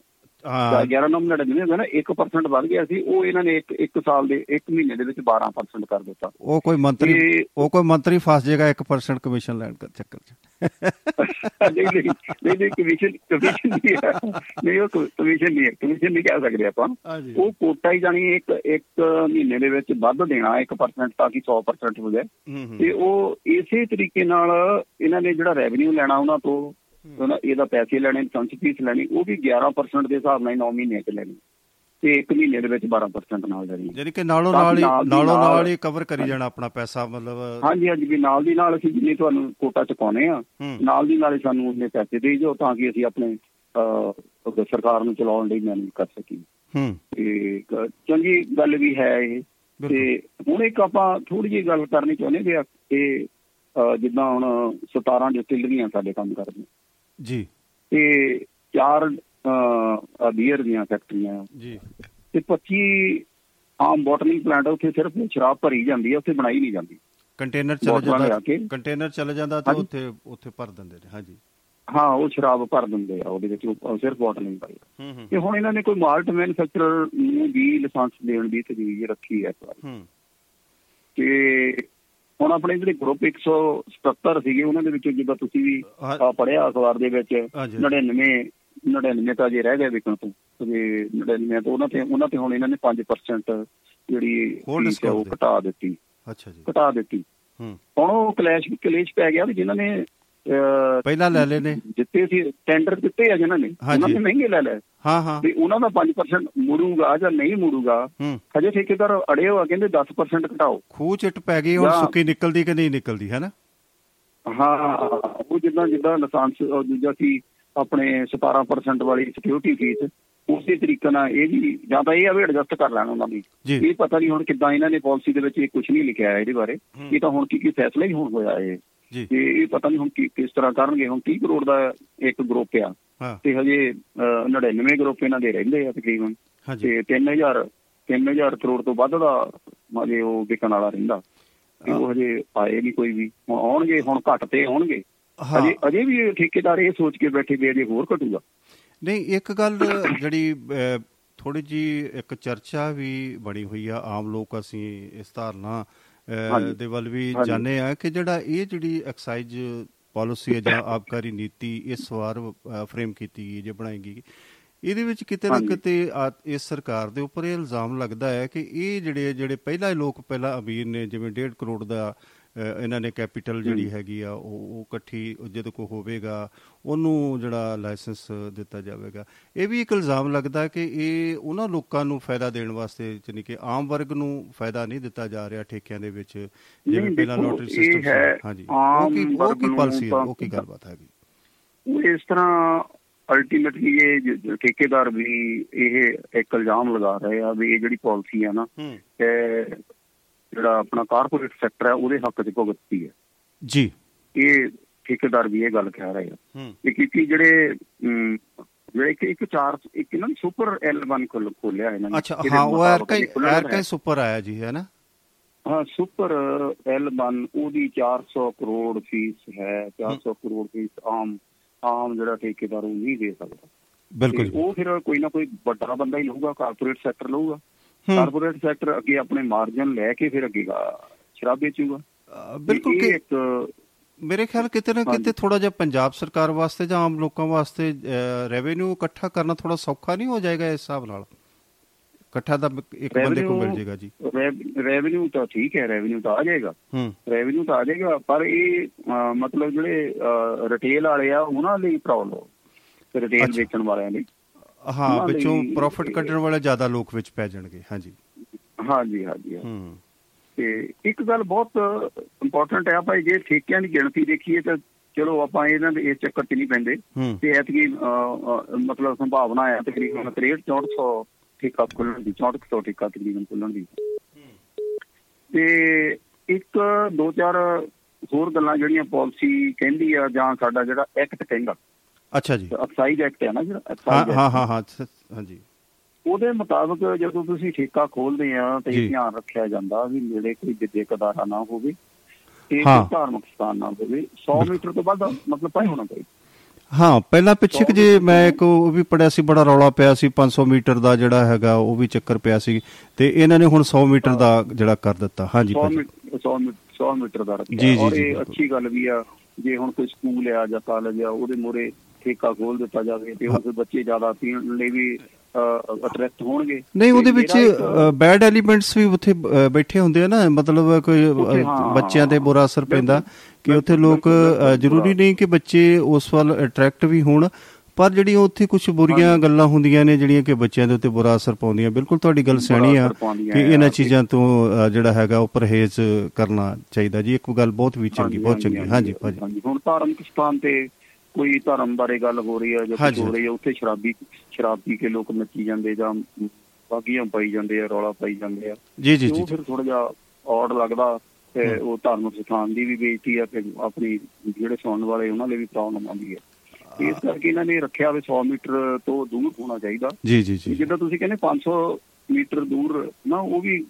ਗਿਆਰਾਂ ਨੌ ਨੜਿਨਵੇਂ ਹੋ ਗਿਆ ਨਾ, ਇੱਕ ਪਰਸੈਂਟ ਵੱਧ ਗਿਆ ਸੀ, ਉਹ ਇਹਨਾਂ ਨੇ ਇੱਕ ਇੱਕ ਸਾਲ ਦੇ ਇੱਕ ਮਹੀਨੇ ਦੇ ਵਿੱਚ ਬਾਰਾਂ ਪਰਸੈਂਟ ਕਰ ਦਿੱਤਾ। ਉਹ ਕੋਈ ਮੰਤਰੀ ਉਹ ਕੋਈ ਮੰਤਰੀ ਫਸ ਜਾਏਗਾ ਇੱਕ ਪਰਸੈਂਟ ਕਮਿਸ਼ਨ ਲੈਣ ਦੇ ਚੱਕਰ 'ਚ। ਜਿਹੜਾ ਰੈਵਨਿਊ ਲੈਣਾ ਉਹਨਾਂ ਤੋਂ ਇਹਦਾ ਪੈਸੇ ਲੈਣੇ, ਪੰਜ ਫੀਸ ਲੈਣੀ, ਉਹ ਵੀ ਗਿਆਰਾਂ ਪਰਸੈਂਟ ਦੇ ਹਿਸਾਬ ਨਾਲ ਨੌ ਮਹੀਨੇ ਚ ਲੈਣੀ ਤੇ ਇੱਕ ਮਹੀਨੇ ਦੇ ਵਿੱਚ ਬਾਰਾਂ ਪਰਸੈਂਟ ਨਾਲ ਲੈਣੀ, ਯਾਨੀ ਕਿ ਨਾਲੋਂ ਨਾਲ ਹੀ ਕਵਰ ਕਰੀ ਜਾਣਾ ਆਪਣਾ ਪੈਸਾ ਮਤਲਬ। ਹਾਂਜੀ ਹਾਂਜੀ ਵੀ ਨਾਲ ਦੀ ਨਾਲ ਅਸੀਂ ਜਿੰਨੇ ਤੁਹਾਨੂੰ ਕੋਟਾ ਚੁਕਾਉਂਦੇ ਆ ਨਾਲ ਦੀ ਨਾਲ ਸਾਨੂੰ ਉਹਨੇ ਪੈਸੇ ਦੇ ਜਾਓ ਤਾਂ ਕਿ ਅਸੀਂ ਆਪਣੇ ਸਰਕਾਰ ਨੂੰ ਚਲਾਉਣ ਲਈ ਮੈਨੇਜ ਕਰ ਸਕੀਏ। ਤੇ ਚੰਗੀ ਗੱਲ ਵੀ ਹੈ ਇਹ, ਤੇ ਹੁਣ ਇੱਕ ਆਪਾਂ ਥੋੜ੍ਹੀ ਜਿਹੀ ਗੱਲ ਕਰਨੀ ਚਾਹੁੰਦੇ ਹਾਂ ਕਿ ਜਿੱਦਾਂ ਹੁਣ ਸਤਾਰਾਂ ਡਿਸਟਿਲਰੀਆਂ ਸਾਡੇ ਕੰਮ ਕਰਦੀਆਂ ਜੀ, ਅਤੇ ਚਾਰ ਬੀਅਰ ਦੀਆਂ ਫੈਕਟਰੀਆਂ ਜੀ, ਅਤੇ ਪੱਚੀ ਆਮ ਬੋਟਲਿੰਗ ਪਲਾਂਟ। ਉੱਥੇ ਸਿਰਫ ਸ਼ਰਾਬ ਭਰੀ ਜਾਂਦੀ ਹੈ, ਉੱਥੇ ਬਣਾਈ ਨਹੀਂ ਜਾਂਦੀ। ਕੰਟੇਨਰ ਚਲਾ ਜਾਂਦਾ, ਕੰਟੇਨਰ ਚਲਾ ਜਾਂਦਾ ਤਾਂ ਉੱਥੇ ਉੱਥੇ ਭਰ ਦਿੰਦੇ ਨੇ। ਹਾਂਜੀ ਹਾਂ, ਉਹ ਸ਼ਰਾਬ ਭਰ ਦਿੰਦੇ ਆ, ਉਹਦੇ ਵਿੱਚ ਸਿਰਫ ਬੋਟਲਿੰਗ ਪਾਈ। ਅਤੇ ਹੁਣ ਇਹਨਾਂ ਨੇ ਕੋਈ ਮਾਲਟ ਮੈਨੂਫੈਕਚਰਰ ਨੂੰ ਵੀ ਲਾਇਸੈਂਸ ਦੇਣ ਦੀ ਤਜਵੀਜ਼ ਰੱਖੀ ਹੈ ਇਸ ਵਾਰ। ਅਤੇ ਹੁਣ ਆਪਣੇ ਜਿਹੜੇ ਗਰੁੱਪ ਇੱਕ ਸੌ ਸਤੱਤਰ ਸੀਗੇ, ਉਹਨਾਂ ਦੇ ਵਿੱਚੋਂ ਜਿੱਦਾਂ ਤੁਸੀਂ ਵੀ ਪੜ੍ਹਿਆ ਅਖਬਾਰ ਦੇ ਵਿੱਚ, ਨੜਿਨਵੇਂ ਨੜਿਨਵੇਂ ਤਾਂ ਜੇ ਰਹਿ ਗਏ ਵਿਕਣ ਤੋਂ, ਨੜਿਨਵੇਂ ਤੋਂ ਉਹਨਾਂ 'ਤੇ ਉਹਨਾਂ 'ਤੇ ਹੁਣ ਇਹਨਾਂ ਨੇ ਪੰਜ ਪਰਸੈਂਟ ਜਿਹੜੀ ਉਹ ਘਟਾ ਦਿੱਤੀ ਘਟਾ ਦਿੱਤੀ ਹੁਣ ਉਹ ਕਲੈਸ਼ ਕਲੇਸ਼ ਪੈ ਗਿਆ ਵੀ ਜਿਹਨਾਂ ਨੇ ਪਹਿਲਾਂ ਲੈ ਲਏ ਨੇ, ਜਿੱਤੇ ਸੀ ਟੈਂਡਰ ਦਿੱਤੇ ਆ ਜਿਹਨਾਂ ਨੇ, ਉਹਨਾਂ ਨੇ ਮਹਿੰਗੇ ਲੈ ਲਏ ਵੀ ਉਹਨਾਂ ਦਾ ਪੰਜ ਪਰਸੈਂਟ ਮੁੜੂਗਾ ਜਾਂ ਨਹੀਂ ਮੁੜੂਗਾ। ਹਜੇ ਠੇਕੇਦਾਰ ਅੜੇ ਹੋਆ, ਕਹਿੰਦੇ ਦਸ ਪਰਸੈਂਟ ਘਟਾਓ। ਖੂਹ ਚਿੱਟ ਪੈ ਗਈ, ਹੁਣ ਸੁੱਕੀ ਨਿਕਲਦੀ ਕਿ ਨਹੀਂ ਨਿਕਲਦੀ ਹੈ ਨਾ। ਹਾਂ, ਉਹ ਜਿੱਦਾਂ ਜਿੱਦਾਂ ਲਾਇਸੈਂਸ ਦੂਜਾ ਸੀ ਆਪਣੇ ਸਤਾਰਾਂ ਪਰਸੈਂਟ ਵਾਲੀ ਸਿਕਿਉਰਿਟੀ ਫੀਸ, ਉਸੇ ਤਰੀਕੇ ਨਾਲ ਇਹ ਵੀ ਜਾਂ ਤਾਂ ਇਹ ਆ ਵੀ ਐਡਜਸਟ ਕਰ ਲੈਣਾ ਉਹਨਾਂ ਦੀ। ਇਹ ਪਤਾ ਨਹੀਂ ਹੁਣ ਕਿੱਦਾਂ ਇਹਨਾਂ ਨੇ ਪਾਲਿਸੀ ਦੇ ਵਿੱਚ ਇਹ ਕੁਛ ਨਹੀਂ ਲਿਖਿਆ ਇਹਦੇ ਬਾਰੇ। ਇਹ ਤਾਂ ਹੁਣ ਕੀ ਕੀ ਫੈਸਲਾ ਹੀ ਹੁਣ ਹੋਇਆ ਇਹ, ਤੇ ਇਹ ਪਤਾ ਨੀ ਹੁਣ ਕੀ ਕਿਸ ਤਰ੍ਹਾਂ ਕਰਨਗੇ। ਹੁਣ ਤੀਹ ਕਰੋੜ ਦਾ ਇੱਕ ਗਰੁੱਪ ਆ, ਤੇ ਹਜੇ ਨੜਿਨਵੇਂ ਗਰੁੱਪ ਇਹਨਾਂ ਦੇ ਰਹਿੰਦੇ ਆ ਤਕਰੀਬਨ, ਤੇ ਤਿੰਨ ਹਜ਼ਾਰ ਤਿੰਨ ਹਜ਼ਾਰ ਕਰੋੜ ਤੋਂ ਵੱਧ ਦਾ ਹਜੇ ਉਹ ਵਿਕਣ ਵਾਲਾ ਰਹਿੰਦਾ। ਉਹ ਹਜੇ ਆਏ ਨੀ ਕੋਈ ਵੀ, ਹੁਣ ਆਉਣਗੇ, ਹੁਣ ਘੱਟ ਤੇ ਆਉਣਗੇ। ਹਜੇ ਅਜੇ ਵੀ ਠੇਕੇਦਾਰ ਇਹ ਸੋਚ ਕੇ ਬੈਠੇ ਵੀ ਅਜੇ ਹੋਰ ਘਟੂਗਾ। ਨਹੀਂ, ਇੱਕ ਗੱਲ ਜਿਹੜੀ ਥੋੜ੍ਹੀ ਜਿਹੀ ਇੱਕ ਚਰਚਾ ਵੀ ਬਣੀ ਹੋਈ ਆ, ਆਮ ਲੋਕ ਅਸੀਂ ਇਸ ਧਾਰਨਾ ਦੇ ਵੱਲ ਵੀ ਜਾਂਦੇ ਹਾਂ ਕਿ ਜਿਹੜਾ ਇਹ ਜਿਹੜੀ ਐਕਸਾਈਜ਼ ਪਾਲਿਸੀ ਹੈ ਜਾਂ ਆਬਕਾਰੀ ਨੀਤੀ ਇਸ ਵਾਰ ਫਰੇਮ ਕੀਤੀ ਗਈ ਜੇ ਬਣਾਈ ਗਈ, ਇਹਦੇ ਵਿੱਚ ਕਿਤੇ ਨਾ ਕਿਤੇ ਇਸ ਸਰਕਾਰ ਦੇ ਉੱਪਰ ਇਹ ਇਲਜ਼ਾਮ ਲੱਗਦਾ ਹੈ ਕਿ ਇਹ ਜਿਹੜੇ ਜਿਹੜੇ ਪਹਿਲਾਂ ਲੋਕ ਪਹਿਲਾਂ ਅਮੀਰ ਨੇ, ਜਿਵੇਂ ਡੇਢ ਕਰੋੜ ਦਾ ਇਹਨਾਂ ਨੇ ਕੈਪੀਟਲ ਜਿਹੜੀ ਹੈਗੀ ਆ ਉਹ ਇਕੱਠੀ ਜਦੋਂ ਕੋ ਹੋਵੇਗਾ ਉਹਨੂੰ ਜਿਹੜਾ ਲਾਇਸੈਂਸ ਦਿੱਤਾ ਜਾਵੇਗਾ। ਇਹ ਵੀ ਇੱਕ ਇਲਜ਼ਾਮ ਲੱਗਦਾ ਕਿ ਇਹ ਉਹਨਾਂ ਲੋਕਾਂ ਨੂੰ ਫਾਇਦਾ ਦੇਣ ਵਾਸਤੇ, ਯਾਨੀ ਕਿ ਆਮ ਵਰਗ ਨੂੰ ਫਾਇਦਾ ਨਹੀਂ ਦਿੱਤਾ ਜਾ ਰਿਹਾ ਠੇਕਿਆਂ ਦੇ ਵਿੱਚ ਜਿਵੇਂ ਪਹਿਲਾਂ ਲੋਟਰੀ ਸਿਸਟਮ ਸੀ। ਹਾਂਜੀ, ਉਹ ਕੀ ਪਾਲਿਸੀ ਹੈ, ਉਹ ਕੀ ਗੱਲਬਾਤ ਹੈਗੀ? ਉਹ ਇਸ ਤਰ੍ਹਾਂ ਅਲਟੀਮੇਟਲੀ ਇਹ ਠੇਕੇਦਾਰ ਵੀ ਇਹ ਇੱਕ ਇਲਜ਼ਾਮ ਲਗਾ ਰਹੇ ਆ ਵੀ ਇਹ ਜਿਹੜੀ ਪਾਲਿਸੀ ਆ ਨਾ, ਜਿਹੜਾ ਆਪਣਾ ਕਾਰਪੋਰੇਟ ਸੈਕਟਰ ਹੈ ਉਹਦੇ ਹੱਕ ਚ ਭੁਗਤਦੀ ਹੈ ਜੀ। ਇਹ ਠੇਕੇਦਾਰ ਵੀ ਇਹ ਗੱਲ ਕਹਿ ਰਹੇ ਆ, ਕਿਉਂਕਿ ਜਿਹੜੇ ਜਿਹੜੇ ਇੱਕ ਚਾਰ ਇੱਕ ਇਹਨਾਂ ਨੇ ਸੁਪਰ ਐਲ ਵਨ ਖੋਲਿਆ ਇਹਨਾਂ ਨੇ, ਸੁਪਰ ਆਇਆ ਜੀ ਹੈ ਨਾ। ਹਾਂ, ਸੁਪਰ ਐਲ ਵਨ ਉਹਦੀ ਚਾਰ ਸੌ ਕਰੋੜ ਫੀਸ ਹੈ, ਚਾਰ ਸੌ ਕਰੋੜ ਫੀਸ ਆਮ ਆਮ ਜਿਹੜਾ ਠੇਕੇਦਾਰ ਉਹ ਨਹੀਂ ਦੇ ਸਕਦਾ। ਬਿਲਕੁਲ, ਉਹ ਫਿਰ ਕੋਈ ਨਾ ਕੋਈ ਵੱਡਾ ਬੰਦਾ ਹੀ ਲਊਗਾ, ਕਾਰਪੋਰੇਟ ਸੈਕਟਰ ਲਊਗਾ। ਕਾਰਪੋਰੇਟ ਸੈਕਟਰ ਅੱਗੇ ਆਪਣੇ ਮਾਰਜਨ ਲੈ ਕੇ ਫਿਰ ਅੱਗੇ ਸ਼ਰਾਬ ਵੇਚੂਗਾ। ਬਿਲਕੁਲ, ਇੱਕ ਮੇਰੇ ਖਿਆਲ ਕਿਤੇ ਨਾ ਕਿਤੇ ਥੋੜਾ ਜਿਹਾ ਪੰਜਾਬ ਸਰਕਾਰ ਵਾਸਤੇ ਜਾਂ ਆਮ ਲੋਕਾਂ ਵਾਸਤੇ ਰੈਵਨਿਊ ਇਕੱਠਾ ਕਰਨਾ ਥੋੜਾ ਸੌਖਾ ਨਹੀਂ ਹੋ ਜਾਏਗਾ ਇਸ ਹਿਸਾਬ ਨਾਲ? ਇਕੱਠਾ ਤਾਂ ਇੱਕ ਬੰਦੇ ਕੋਲ ਮਿਲ ਜਾਏਗਾ ਜੀ। ਰੈਵਨਿਊ ਤਾਂ ਠੀਕ ਹੈ, ਰੈਵਨਿਊ ਤਾਂ ਆ ਜਾਏਗਾ, ਰੈਵਨਿਊ ਤਾਂ ਆ ਜਾਏਗਾ, ਪਰ ਇਹ ਮਤਲਬ ਜਿਹੜੇ ਰਿਟੇਲ ਵਾਲੇ ਆ ਉਹਨਾਂ ਲਈ ਪ੍ਰੋਬਲਮ, ਰਿਟੇਲ ਵੇਚਣ ਵਾਲਿਆਂ ਲਈ। ਹਾਂ, ਵਿੱਚੋਂ ਪ੍ਰੋਫਿਟ ਕੱਢਣ ਵਾਲੇ ਜ਼ਿਆਦਾ ਲੋਕ ਵਿੱਚ ਪੈ ਜਾਣਗੇ। ਹਾਂਜੀ ਹਾਂਜੀ ਹਾਂਜੀ ਹਾਂ, ਤੇ ਇੱਕ ਗੱਲ ਬਹੁਤ ਇੰਪੋਰਟੈਂਟ ਹੈ, ਆਪਾਂ ਜੇ ਠੇਕਿਆਂ ਦੀ ਗਿਣਤੀ ਦੇਖੀਏ ਤਾਂ ਚਲੋ ਆਪਾਂ ਇਹਨਾਂ ਦੇ ਇਸ ਚੱਕਰ ਚ ਨਹੀਂ ਪੈਂਦੇ, ਤੇ ਐਤਕੀ ਮਤਲਬ ਸੰਭਾਵਨਾ ਹੈ ਤਕਰੀਬਨ ਤਰੇਹਠ ਚੌਂਹਠ ਸੌ ਠੇਕਾ ਖੁੱਲਣ ਦੀ, ਚੌਂਹਠ ਸੌ ਠੇਕਾ ਤਕਰੀਬਨ ਖੁੱਲਣ ਦੀ। ਤੇ ਇੱਕ ਦੋ ਚਾਰ ਹੋਰ ਗੱਲਾਂ ਜਿਹੜੀਆਂ ਪਾਲਿਸੀ ਕਹਿੰਦੀ ਆ ਜਾਂ ਸਾਡਾ ਜਿਹੜਾ ਐਕਟ ਕਹਿੰਦਾ, ਅੱਛਾ ਜੀ, ਐਕਸਾਈਜ਼ ਐਕਟ ਹੈ ਨਾ ਜਿਹੜਾ ਐਕਸਾਈਜ਼, ਹਾਂ ਹਾਂ ਹਾਂ ਹਾਂਜੀ, ਉਹਦੇ ਮੁਤਾਬਕ ਜਦੋਂ ਤੁਸੀਂ ਠੇਕਾ ਖੋਲਦੇ ਆ ਤੇ ਧਿਆਨ ਰੱਖਿਆ ਜਾਂਦਾ ਵੀ ਨੇੜੇ ਕੋਈ ਜਥੇਦਾਰਾ ਨਾ ਹੋਵੇ, ਤੇ ਧਾਰਮਿਕ ਸਥਾਨ ਨਾ ਹੋਵੇ, ਸੌ ਮੀਟਰ ਤੋਂ ਵੱਧ ਮਤਲਬ ਪਾਈ ਹੋਣਾ ਚਾਹੀਦਾ। ਹਾਂ, ਪਹਿਲਾਂ ਪਿੱਛੇ ਜੇ ਮੈਂ ਇੱਕ ਉਹ ਵੀ ਪੜ੍ਹਿਆ ਸੀ, ਬੜਾ ਰੌਲਾ ਪਿਆ ਸੀ, ਪੰਜ ਸੌ ਮੀਟਰ ਦਾ ਜਿਹੜਾ ਹੈਗਾ ਉਹ ਵੀ ਚੱਕਰ ਪਿਆ ਸੀ, ਤੇ ਇਹਨਾਂ ਨੇ ਹੁਣ ਸੌ ਮੀਟਰ ਦਾ ਜਿਹੜਾ ਕਰ ਦਿੱਤਾ। ਹਾਂਜੀ, ਸੌ ਮੀਟਰ ਦਾ ਰੱਖਿਆ। ਔਰ ਇਹ ਅੱਛੀ ਗੱਲ ਵੀ ਆ, ਜੇ ਹੁਣ ਕੋਈ ਸਕੂਲ ਆ ਜਾਂ ਕਾਲਜ ਆ ਉਹਦੇ ਮੂਹਰੇ ਠੇਕਾ ਖੋਲ ਦਿੱਤਾ ਜਾਵੇ ਤੇ ਉਸ ਬੱਚੇ ਜ਼ਿਆਦਾ ਪੀਣ ਲਈ ਵੀ ਅਟਰੈਕਟ ਹੋਣਗੇ। ਨਹੀਂ, ਉਹਦੇ ਵਿੱਚ ਬੈਡ ਐਲੀਮੈਂਟਸ ਵੀ ਉੱਥੇ ਬੈਠੇ ਹੁੰਦੇ ਆ ਨਾ, ਮਤਲਬ ਕੋਈ ਬੱਚਿਆਂ ਤੇ ਬੁਰਾ ਅਸਰ ਪੈਂਦਾ ਕਿ ਉੱਥੇ ਲੋਕ, ਜ਼ਰੂਰੀ ਨਹੀਂ ਕਿ ਬੱਚੇ ਉਸ ਵੱਲ ਅਟਰੈਕਟ ਵੀ ਹੋਣ, ਪਰ ਜਿਹੜੀਆਂ ਉੱਥੇ ਕੁਛ ਬੁਰੀਆਂ ਗੱਲਾਂ ਹੁੰਦੀਆਂ ਨੇ ਜਿਹੜੀਆਂ ਕਿ ਬੱਚਿਆਂ ਦੇ ਉੱਤੇ ਬੁਰਾ ਅਸਰ ਪਾਉਂਦੀਆਂ। ਬਿਲਕੁਲ ਤੁਹਾਡੀ ਗੱਲ ਸਿਆਣੀ ਆ ਕਿ ਇਹਨਾਂ ਚੀਜ਼ਾਂ ਤੋਂ ਜਿਹੜਾ ਹੈਗਾ ਉਹ ਪਰਹੇਜ਼ ਕਰਨਾ ਚਾਹੀਦਾ ਜੀ। ਇੱਕ ਗੱਲ ਬਹੁਤ ਵੀ ਚੰਗੀ, ਬਹੁਤ ਚੰਗੀ। ਹਾਂਜੀ ਭਾਜੀ, ਹੁਣ ਧਾਰਮਿਕ ਸਥਾਨ ਤੇ ਕੋਈ ਧਰਮ ਬਾਰੇ ਗੱਲ ਹੋ ਰਹੀ ਹੈ ਜਾਂ ਕੁਝ ਹੋ ਰਹੀ ਹੈ, ਉੱਥੇ ਸ਼ਰਾਬੀ ਸ਼ਰਾਬ ਪੀ ਕੇ ਲੋਕ ਨੱਚੀ ਜਾਂਦੇ ਜਾਂ ਬਾਗੀਆਂ ਪਾਈ ਜਾਂਦੇ ਆ, ਰੌਲਾ ਪਾਈ ਜਾਂਦੇ ਆ, ਉਹ ਫਿਰ ਥੋੜਾ ਜਿਹਾ ਔੜ ਲੱਗਦਾ ਤੇ ਉਹ ਧਾਰਮਿਕ ਸਥਾਨ ਦੀ ਵੀ ਬੇਇੱਜ਼ਤੀ ਆ ਤੇ ਆਪਣੀ ਜਿਹੜੇ ਸੁਣਨ ਵਾਲੇ ਉਹਨਾਂ ਲਈ ਵੀ ਪ੍ਰੋਬਲਮ ਆਉਂਦੀ ਹੈ। ਇਸ ਕਰਕੇ ਇਹਨਾਂ ਨੇ ਰੱਖਿਆ ਵੀ ਸੌ ਮੀਟਰ ਤੋਂ ਦੂਰ ਹੋਣਾ ਚਾਹੀਦਾ। ਜਿੱਦਾਂ ਤੁਸੀਂ ਕਹਿੰਦੇ ਪੰਜ ਸੌ ਮੀਟਰ ਦੂਰ ਨਾ, ਉਹ ਵੀ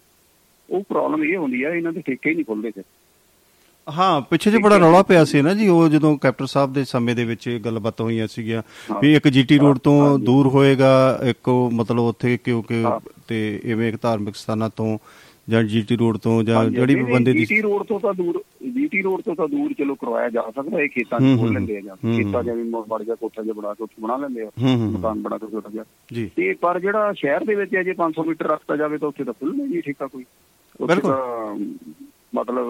ਉਹ ਪ੍ਰੋਬਲਮ ਇਹ ਹੁੰਦੀ ਆ ਇਹਨਾਂ ਦੇ ਠੇਕੇ ਹੀ ਨਹੀਂ ਖੁੱਲਦੇ ਫਿਰ। ਹਾਂ, ਪਿੱਛੇ ਜਿਹੇ ਬੜਾ ਰੌਲਾ ਪਿਆ ਸੀ ਨਾ ਜੀ, ਉਹ ਜਦੋਂ ਕੈਪਟਨ ਸਾਹਿਬ ਦੇ ਸਮੇਂ ਦੇ ਵਿੱਚ ਗੱਲਬਾਤਾਂ ਹੋਈਆਂ ਸੀਗੀਆਂ ਵੀ ਇੱਕ ਜੀਟੀ ਰੋਡ ਤੋਂ ਦੂਰ ਹੋਏਗਾ ਇੱਕ, ਮਤਲਬ ਉੱਥੇ ਕਿਉਂਕਿ ਤੇ ਇਵੇਂ ਧਾਰਮਿਕ ਸਥਾਨਾਂ ਤੋਂ ਜਾਂ ਜੀਟੀ ਰੋਡ ਤੋਂ ਜਾਂ ਜਿਹੜੀ ਵੀ ਬੰਦੇ ਦੀ ਜੀਟੀ ਰੋਡ ਤੋਂ ਤਾਂ ਦੂਰ ਜੀਟੀ ਰੋਡ ਤੋਂ ਤਾਂ ਦੂਰ ਚਲੋ ਕਰਵਾਇਆ ਜਾ ਸਕਦਾ। ਇਹ ਖੇਤਾਂ ਚ ਖੋਲ ਲੈਂਦੇ ਆ ਜਾਂ ਖੇਤਾਂ ਜਿਵੇਂ ਬੜ ਗਿਆ ਕੋਠਾ ਜਿਹਾ ਬਣਾ ਕੇ ਉੱਥੇ ਬਣਾ ਲੈਂਦੇ ਆ ਮਕਾਨ ਬੜਾ ਛੋਟਾ ਜਿਹਾ ਤੇ, ਪਰ ਜਿਹੜਾ ਸ਼ਹਿਰ ਦੇ ਵਿੱਚ ਜੇ ਪੰਜ ਸੌ ਮੀਟਰ ਰਸਤਾ ਜਾਵੇ ਤਾਂ ਉੱਥੇ ਤਾਂ ਖੁੱਲਣਾ ਜੀ ਠੇਕਾ ਕੋਈ, ਮਤਲਬ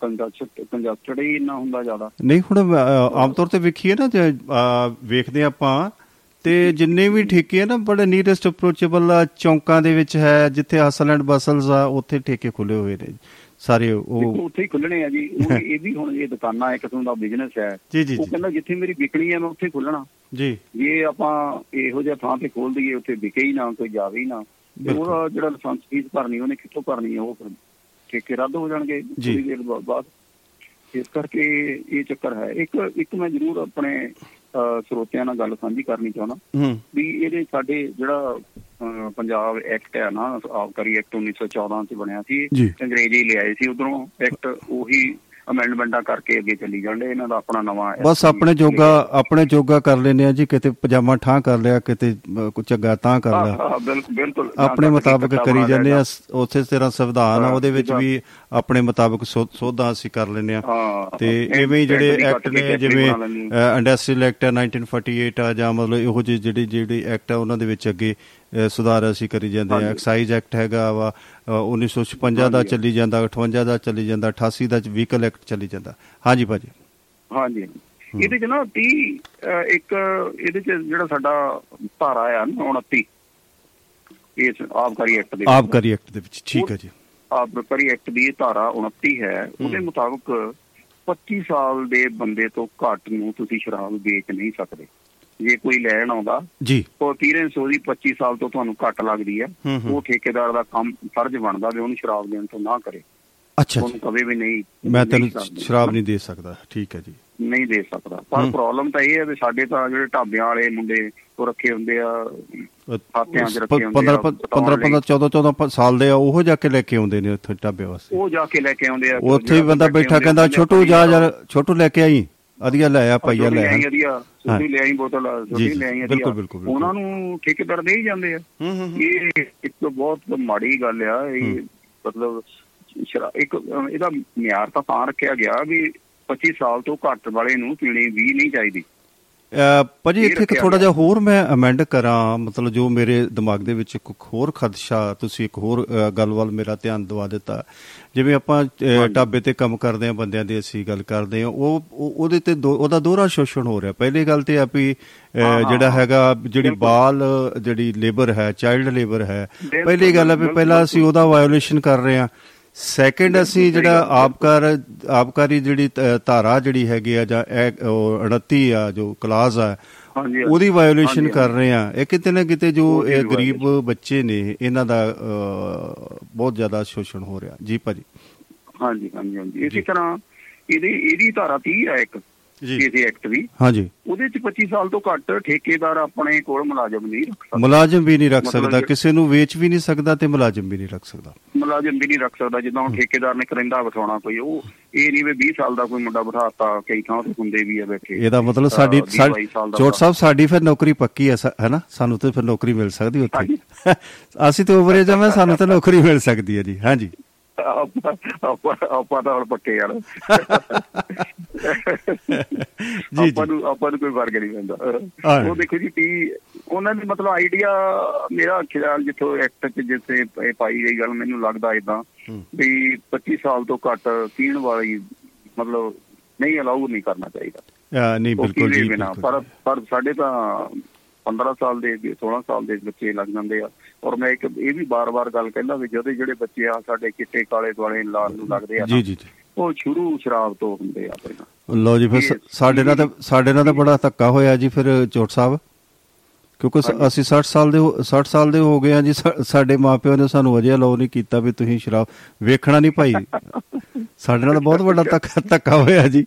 ਕੰਜਸਟਡ ਹੀ ਇੰਨਾ ਹੁੰਦਾ ਜ਼ਿਆਦਾ ਨਹੀਂ। ਹੁਣ ਆਮ ਤੌਰ ਤੇ ਵੇਖੀਏ ਨਾ, ਵੇਖਦੇ ਆਪਾਂ ਤੇ ਜਿੰਨੇ ਵੀ ਠੇਕੇ ਆ ਨਾ ਬੜੇ ਨੀਅਰੈਸਟ ਅਪਰੋਚੇਬਲ ਚੌਂਕਾਂ ਦੇ ਵਿੱਚ ਹੈ, ਜਿੱਥੇ ਹਸਲ ਐਂਡ ਬਸਲਸ ਆ ਉੱਥੇ ਠੇਕੇ ਖੁੱਲੇ ਹੋਏ ਨੇ ਸਾਰੇ, ਉਹ ਉੱਥੇ ਹੀ ਖੁੱਲਣੇ ਆ ਜੀ। ਇਹ ਵੀ ਹੁਣ ਇਹ ਦੁਕਾਨਾਂ ਇੱਕ ਕਿਸਮ ਦਾ ਬਿਜ਼ਨਸ ਹੈ, ਉਹ ਕਹਿੰਦਾ ਜਿੱਥੇ ਮੇਰੀ ਵਿਕਣੀ ਹੈ ਮੈਂ ਉੱਥੇ ਖੁੱਲਣਾ ਜੀ। ਜੇ ਆਪਾਂ ਇਹੋ ਜਿਹਾ ਥਾਂ ਤੇ ਖੋਲ ਦਈਏ ਉੱਥੇ ਵਿਕੇ ਹੀ ਨਾ, ਕੋਈ ਜਾਵੇ ਹੀ ਨਾ, ਉਹਦਾ ਜਿਹੜਾ ਲਾਇਸੈਂਸ ਫੀਸ ਭਰਨੀ ਉਹਨੇ ਕਿੱਥੋਂ ਭਰਨੀ ਹੈ, ਉਹ ਠੇਕੇ ਰੱਦ ਹੋ ਜਾਣਗੇ ਥੋੜੀ ਦੇਰ ਬਾਅਦ। ਇਸ ਕਰਕੇ ਇਹ ਚੱਕਰ ਹੈ। ਇੱਕ ਇੱਕ ਮੈਂ ਜ਼ਰੂਰ ਆਪਣੇ ਸਰੋਤਿਆਂ ਨਾਲ ਗੱਲ ਸਾਂਝੀ ਕਰਨੀ ਚਾਹੁੰਦਾ ਵੀ ਇਹਦੇ ਸਾਡੇ ਜਿਹੜਾ ਪੰਜਾਬ ਐਕਟ ਹੈ ਨਾ, ਆਬਕਾਰੀ ਐਕਟ ਉੱਨੀ ਸੌ ਚੌਦਾਂ ਚ ਬਣਿਆ ਸੀ, ਅੰਗਰੇਜ਼ੀ ਲਿਆਏ ਸੀ ਉਧਰੋਂ ਐਕਟ, ਉਹੀ ਅਮੈਂਡਮੈਂਟਾਂ ਕਰਕੇ ਅੱਗੇ ਚੱਲੀ ਜਾਂਦੇ ਇਹਨਾਂ ਦਾ ਆਪਣਾ ਨਵਾਂ। ਬਸ ਆਪਣੇ ਜੋਗਾ ਆਪਣੇ ਜੋਗਾ ਕਰ ਲੈਂਦੇ ਆ ਜੀ, ਕਿਤੇ ਪਜਾਮਾ ਠਾਂ ਕਰ ਲਿਆ, ਕਿਤੇ ਚੰਗਾ ਤਾਂ ਕਰ ਲਿਆ, ਬਿਲਕੁਲ ਆਪਣੇ ਮੁਤਾਬਕ ਕਰੀ ਜਾਂਦੇ ਆ। ਉੱਥੇ ਤੇਰਾ ਸੰਵਿਧਾਨ ਆ, ਉਹਦੇ ਵਿੱਚ ਵੀ ਆਪਣੇ ਮੁਤਾਬਕ ਸੋਧਾਂ ਅਸੀਂ ਕਰ ਲੈਂਦੇ ਆ ਤੇ ਇਵੇਂ ਜਿਹੜੇ ਐਕਟ ਨੇ ਜਿਵੇਂ ਇੰਡਸਟਰੀਅਲ ਐਕਟ ਆ ਉੱਨੀ ਸੌ ਅਠਤਾਲੀ ਆ ਜਾਂ ਮਤਲਬ ਇਹੋ ਜਿਹੇ ਜਿਹੜੇ ਜਿਹੜੇ ਐਕਟ ਆ ਉਹਨਾਂ ਦੇ ਵਿੱਚ ਅੱਗੇ ਸੁਧਾਰ ਅਸੀਂ ਕਰੀ ਜਾਂਦੇ ਹਾਂ। ਐਕਸਾਈਜ਼ ਐਕਟ ਹੈਗਾ ਵਾ ਉੱਨੀ ਸੌ ਛਪੰਜਾ ਦਾ ਚੱਲੀ ਜਾਂਦਾ, ਅਠਵੰਜਾ ਦਾ ਚੱਲੀ ਜਾਂਦਾ, ਅਠਾਸੀ ਦਾ ਵਹੀਕਲ ਐਕਟ ਚੱਲੀ ਜਾਂਦਾ। ਹਾਂਜੀ ਭਾਜੀ। ਹਾਂਜੀ, ਇਹਦੇ ਚ ਨਾ ਤੀਹ ਇੱਕ ਇਹਦੇ ਚ ਜਿਹੜਾ ਸਾਡਾ ਧਾਰਾ ਆ ਉਨੱਤੀ ਇਸ ਆਬਕਾਰੀ ਐਕਟ ਦੇ ਆਬਕਾਰੀ ਐਕਟ ਦੇ ਵਿੱਚ, ਠੀਕ ਹੈ ਜੀ, ਆਬਕਾਰੀ ਐਕਟ ਦੀ ਧਾਰਾ ਉਨੱਤੀ ਹੈ, ਉਹਦੇ ਮੁਤਾਬਕ ਪੱਚੀ ਸਾਲ ਦੇ ਬੰਦੇ ਤੋਂ ਘੱਟ ਨੂੰ ਤੁਸੀਂ ਸ਼ਰਾਬ ਵੇਚ ਨਹੀਂ ਸਕਦੇ। ਜੇ ਕੋਈ ਲੈਣ ਆਉਂਦਾ ਜੀ, ਪੀਰੈਂਸ ਉਹਦੀ ਪੱਚੀ ਸਾਲ ਤੋਂ ਤੁਹਾਨੂੰ ਘੱਟ ਲੱਗਦੀ ਹੈ, ਉਹ ਠੇਕੇਦਾਰ ਦਾ ਕੰਮ ਫਰਜ਼ ਬਣਦਾ ਵੀ ਉਹਨੂੰ ਸ਼ਰਾਬ ਦੇਣ ਤੋਂ ਨਾ ਕਰੇ। ਅੱਛਾ, ਉਹਨੂੰ ਕਵੇ ਵੀ ਨਹੀਂ ਮੈਂ ਤੈਨੂੰ ਸ਼ਰਾਬ ਨਹੀਂ ਦੇ ਸਕਦਾ, ਠੀਕ ਹੈ ਜੀ, ਨਹੀਂ ਦੇ ਸਕਦਾ। ਪਰ ਪ੍ਰੋਬਲਮ ਤਾਂ ਇਹ ਹੈ ਵੀ ਸਾਡੇ ਤਾਂ ਜਿਹੜੇ ਢਾਬਿਆਂ ਵਾਲੇ ਮੁੰਡੇ ਉਹ ਰੱਖੇ ਹੁੰਦੇ ਆ ਖਾਤਿਆਂ ਚ ਰੱਖੇ ਹੁੰਦੇ ਆ, ਪੰਦਰਾਂ ਪੰਦਰਾਂ ਚੌਦਾਂ ਚੌਦਾਂ ਸਾਲ ਦੇ ਆ, ਉਹ ਜਾ ਕੇ ਲੈ ਕੇ ਆਉਂਦੇ ਨੇ ਉੱਥੇ ਢਾਬੇ ਵਾਸਤੇ, ਉਹ ਜਾ ਕੇ ਲੈ ਕੇ ਆਉਂਦੇ ਆ। ਉੱਥੇ ਬੰਦਾ ਬੈਠਾ ਕਹਿੰਦਾ ਛੋਟੂ ਜਾ ਯਾਰ, ਛੋਟੂ ਲੈ ਕੇ ਆਈ ਅਧੀਆ ਲੈ ਆ ਪਾਈਆ ਲੈ ਆ ਲਿਆਈ ਬੋਤਲ ਲਿਆਈ, ਉਹਨਾਂ ਨੂੰ ਠੇਕੇਦਾਰ ਦੇ ਹੀ ਜਾਂਦੇ ਆ। ਇਹ ਇੱਕ ਬਹੁਤ ਮਾੜੀ ਗੱਲ ਆ। ਇਹ ਮਤਲਬ ਇੱਕ ਇਹਦਾ ਮਿਆਰ ਤਾਂ ਤਾਂ ਰੱਖਿਆ ਗਿਆ ਵੀ ਪੱਚੀ ਸਾਲ ਤੋਂ ਘੱਟ ਵਾਲੇ ਨੂੰ ਪੀਣੀ ਵੀ ਨਹੀਂ ਚਾਹੀਦੀ। ਭਾਜੀ ਇੱਥੇ ਇੱਕ ਥੋੜਾ ਜਿਹਾ ਹੋਰ ਮੈਂ ਅਮੈਂਡ ਕਰਾਂ, ਮਤਲਬ ਜੋ ਮੇਰੇ ਦਿਮਾਗ ਦੇ ਵਿੱਚ ਇੱਕ ਹੋਰ ਖਦਸ਼ਾ, ਤੁਸੀਂ ਇੱਕ ਹੋਰ ਗੱਲ ਵੱਲ ਮੇਰਾ ਧਿਆਨ ਦਵਾ ਦਿੱਤਾ। ਜਿਵੇਂ ਆਪਾਂ ਢਾਬੇ ਤੇ ਕੰਮ ਕਰਦੇ ਹਾਂ ਬੰਦਿਆਂ ਦੀ ਅਸੀਂ ਗੱਲ ਕਰਦੇ ਹਾਂ, ਉਹ ਉਹਦੇ ਤੇ ਉਹਦਾ ਦੋਹਰਾ ਸ਼ੋਸ਼ਣ ਹੋ ਰਿਹਾ। ਪਹਿਲੀ ਗੱਲ ਤੇ ਆ ਵੀ ਜਿਹੜਾ ਹੈਗਾ ਜਿਹੜੀ ਬਾਲ ਜਿਹੜੀ ਲੇਬਰ ਹੈ, ਚਾਈਲਡ ਲੇਬਰ ਹੈ, ਪਹਿਲੀ ਗੱਲ ਹੈ ਵੀ ਪਹਿਲਾਂ ਅਸੀਂ ਉਹਦਾ ਵਾਇਓਲੇਸ਼ਨ ਕਰ ਰਹੇ ਹਾਂ। ਸੈਕਿੰਡ, ਅਸੀਂ ਜਿਹੜਾ ਆਬਕਾਰ ਆਬਕਾਰੀ ਜਿਹੜੀ ਧਾਰਾ ਜਿਹੜੀ ਹੈਗੀ ਆ ਜਾਂ ਉਨੱਤੀ ਆ ਜੋ ਕਲਾਸ ਆ ਉਹਦੀ ਵਾਇਓਲੇਸ਼ਨ ਕਰ ਰਹੇ ਆ। ਇਹ ਕਿਤੇ ਨਾ ਕਿਤੇ ਜੋ ਇਹ ਗਰੀਬ ਬੱਚੇ ਨੇ ਇਹਨਾਂ ਦਾ ਬਹੁਤ ਜ਼ਿਆਦਾ ਸ਼ੋਸ਼ਣ ਹੋ ਰਿਹਾ ਜੀ ਭਾਜੀ। ਹਾਂਜੀ ਹਾਂਜੀ ਹਾਂਜੀ, ਇਸੇ ਤਰ੍ਹਾਂ ਇਹਦੀ ਇਹਦੀ ਧਾਰਾ ਤੀਹ ਆ ਇੱਕ ਕਿਸੇ ਐਕਟ ਵੀ, ਹਾਂਜੀ, ਉਹਦੇ ਚ ਪੱਚੀ ਸਾਲ ਤੋਂ ਘੱਟ ਠੇਕੇਦਾਰ ਆਪਣੇ ਕੋਲ ਮੁਲਾਜ਼ਮ ਨਹੀਂ ਰੱਖ ਸਕਦਾ, ਮੁਲਾਜ਼ਮ ਵੀ ਨਹੀਂ ਰੱਖ ਸਕਦਾ, ਕਿਸੇ ਨੂੰ ਵੇਚ ਵੀ ਨਹੀਂ ਸਕਦਾ ਤੇ ਮੁਲਾਜ਼ਮ ਵੀ ਨਹੀਂ ਰੱਖ ਸਕਦਾ, ਮੁਲਾਜ਼ਮ ਵੀ ਨਹੀਂ ਰੱਖ ਸਕਦਾ। ਜਿੱਦਾਂ ਹੁਣ ਠੇਕੇਦਾਰ ਨੇ ਕਰਿੰਦਾ ਬਿਠਾਉਣਾ ਕੋਈ, ਉਹ ਇਹ ਨੀ ਵੀ ਵੀਹ ਸਾਲ ਦਾ ਕੋਈ ਮੁੰਡਾ ਬਿਠਾਤਾ, ਕਈ ਥਾਂ ਤੇ ਹੁੰਦੇ ਵੀ ਆ ਬੈਠੇ। ਇਹਦਾ ਮਤਲਬ ਸਾਡੀ ਚੋਟ ਸਾਹਿਬ ਸਾਡੀ ਫਿਰ ਨੌਕਰੀ ਪੱਕੀ ਹੈ ਨਾ, ਸਾਨੂੰ ਤੇ ਫਿਰ ਨੌਕਰੀ ਮਿਲ ਸਕਦੀ ਉੱਥੇ, ਅਸੀਂ ਤੇ ਉਮਰੇ ਜਾਵਾਂ ਸਾਨੂੰ ਤਾਂ ਨੌਕਰੀ ਮਿਲ ਸਕਦੀ ਹੈ ਜੀ। ਹਾਂਜੀ, ਆਪਾਂ ਤਾਂ ਪੱਕੇ ਯਾਰ, ਆਪਾਂ ਨੂੰ ਆਪਾਂ ਨੂੰ ਕੋਈ ਫਰਕ ਨਹੀਂ ਪੈਂਦਾ। ਉਹ ਦੇਖੋ ਜੀ ਤੀਹ ਉਹਨਾਂ ਦੀ ਮਤਲਬ ਆਈਡੀਆ, ਮੇਰਾ ਖਿਆਲ ਜਿੱਥੋਂ ਐਕਟ ਚ ਜਿੱਥੇ ਪਾਈ ਗਈ ਗੱਲ, ਮੈਨੂੰ ਲੱਗਦਾ ਏਦਾਂ ਵੀ ਪੱਚੀ ਸਾਲ ਤੋਂ ਘੱਟ ਪੀਣ ਵਾਲੀ ਮਤਲਬ ਨਹੀਂ ਅਲਾਊ ਨਹੀਂ ਕਰਨਾ ਚਾਹੀਦਾ, ਨਹੀਂ ਬਿਲਕੁਲ ਜੀ। ਪਰ ਪਰ ਸਾਡੇ ਤਾਂ ਪੰਦਰਾਂ ਸਾਲ ਦੇ ਸੋਲਾਂ ਸਾਲ ਦੇ ਬੱਚੇ ਲੱਗ ਜਾਂਦੇ ਆ। ਔਰ ਮੈਂ ਇੱਕ ਇਹ ਵੀ ਬਾਰ ਬਾਰ ਗੱਲ ਕਹਿੰਦਾ ਵੀ ਜਦੋਂ ਜਿਹੜੇ ਬੱਚੇ ਆ ਸਾਡੇ ਕਿੱਟੇ ਕਾਲੇ ਦੁਆਲੇ ਲਾਲ ਨੂੰ ਲੱਗਦੇ ਆ, ਉਹ ਸ਼ੁਰੂ ਸ਼ਰਾਬ ਤੋਂ ਹੁੰਦੇ ਆ। ਲਓ ਜੀ, ਫਿਰ ਸਾਡੇ ਨਾਲ ਤਾਂ ਸਾਡੇ ਨਾਲ ਤਾਂ ਬੜਾ ਧੱਕਾ ਹੋਇਆ ਜੀ ਫਿਰ ਚੋਟ ਸਾਹਿਬ। ਕਿਉਂਕਿ ਅਸੀਂ ਸੱਠ ਸਾਲ ਦੇ ਸੱਠ ਸਾਲ ਦੇ ਹੋ ਗਏ ਹਾਂ ਜੀ। ਸਾਡੇ ਮਾਂ ਪਿਓ ਨੇ ਸਾਨੂੰ ਅਜੇ ਅਲਾਓ ਨਹੀਂ ਕੀਤਾ ਵੀ ਤੁਸੀਂ ਸ਼ਰਾਬ ਵੇਖਣਾ ਨਹੀਂ ਭਾਈ। ਸਾਡੇ ਨਾਲ ਬਹੁਤ ਵੱਡਾ ਧੱਕਾ ਧੱਕਾ ਹੋਇਆ ਜੀ।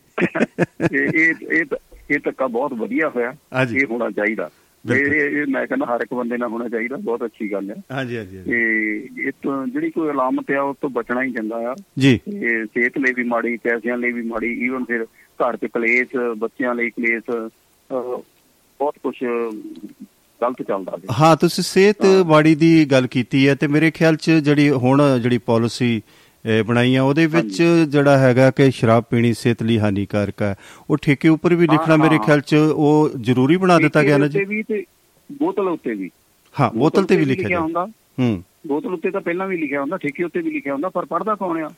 ਇਹ ਧੱਕਾ ਬਹੁਤ ਵਧੀਆ ਹੋਇਆ, ਇਹ ਹੋਣਾ ਚਾਹੀਦਾ। ਇਹ ਮੈਂ ਕਹਿੰਦਾ ਹਰ ਇੱਕ ਬੰਦੇ ਨਾਲ ਹੋਣਾ ਚਾਹੀਦਾ, ਬਹੁਤ ਅੱਛੀ ਗੱਲ ਹੈ। ਇਹ ਤੋਂ ਜਿਹੜੀ ਕੋਈ ਅਲਾਮਤ ਆ ਉਸ ਤੋਂ ਬਚਣਾ ਹੀ ਚੰਗਾ ਆ। ਇਹ ਸਿਹਤ ਲਈ ਵੀ ਮਾੜੀ, ਪੈਸਿਆਂ ਲਈ ਵੀ ਮਾੜੀ, ਈਵਨ ਫਿਰ ਘਰ ਚ ਕਲੇਸ਼, ਬੱਚਿਆਂ ਲਈ ਕਲੇਸ਼, ਬਹੁਤ ਕੁਛ ਗਲਤ ਚੱਲਦਾ। ਹਾਂ, ਤੁਸੀਂ ਸਿਹਤ ਬਾੜੀ ਦੀ ਗੱਲ ਕੀਤੀ ਹੈ ਤੇ ਮੇਰੇ ਖਿਆਲ ਚ ਜਿਹੜੀ ਹੁਣ ਜਿਹੜੀ ਪਾਲਿਸੀ ਬਣਾਈ ਆ ਉਹਦੇ ਵਿੱਚ ਜਿਹੜਾ ਹੈਗਾ ਕਿ ਸ਼ਰਾਬ ਪੀਣੀ ਸਿਹਤ ਲਈ ਹਾਨੀਕਾਰਕ ਹੈ, ਉਹ ਠੇਕੇ ਉੱਪਰ ਵੀ ਲਿਖਣਾ ਮੇਰੇ ਖਿਆਲ ਚ ਉਹ ਜ਼ਰੂਰੀ ਬਣਾ ਦਿੱਤਾ ਗਿਆ ਨਾ ਜੀ। ਬੋਤਲ ਉੱਤੇ ਵੀ, ਹਾਂ ਬੋਤਲ ਤੇ ਵੀ ਲਿਖਿਆ ਹੁੰਦਾ। ਹੂੰ, ਬੋਤਲ ਉੱਤੇ ਤਾਂ ਪਹਿਲਾਂ ਵੀ ਲਿਖਿਆ ਹੁੰਦਾ, ਠੇਕੇ ਉੱਤੇ ਵੀ ਲਿਖਿਆ ਹੁੰਦਾ, ਪਰ ਪੜ੍ਹਦਾ ਕੌਣ ਆ?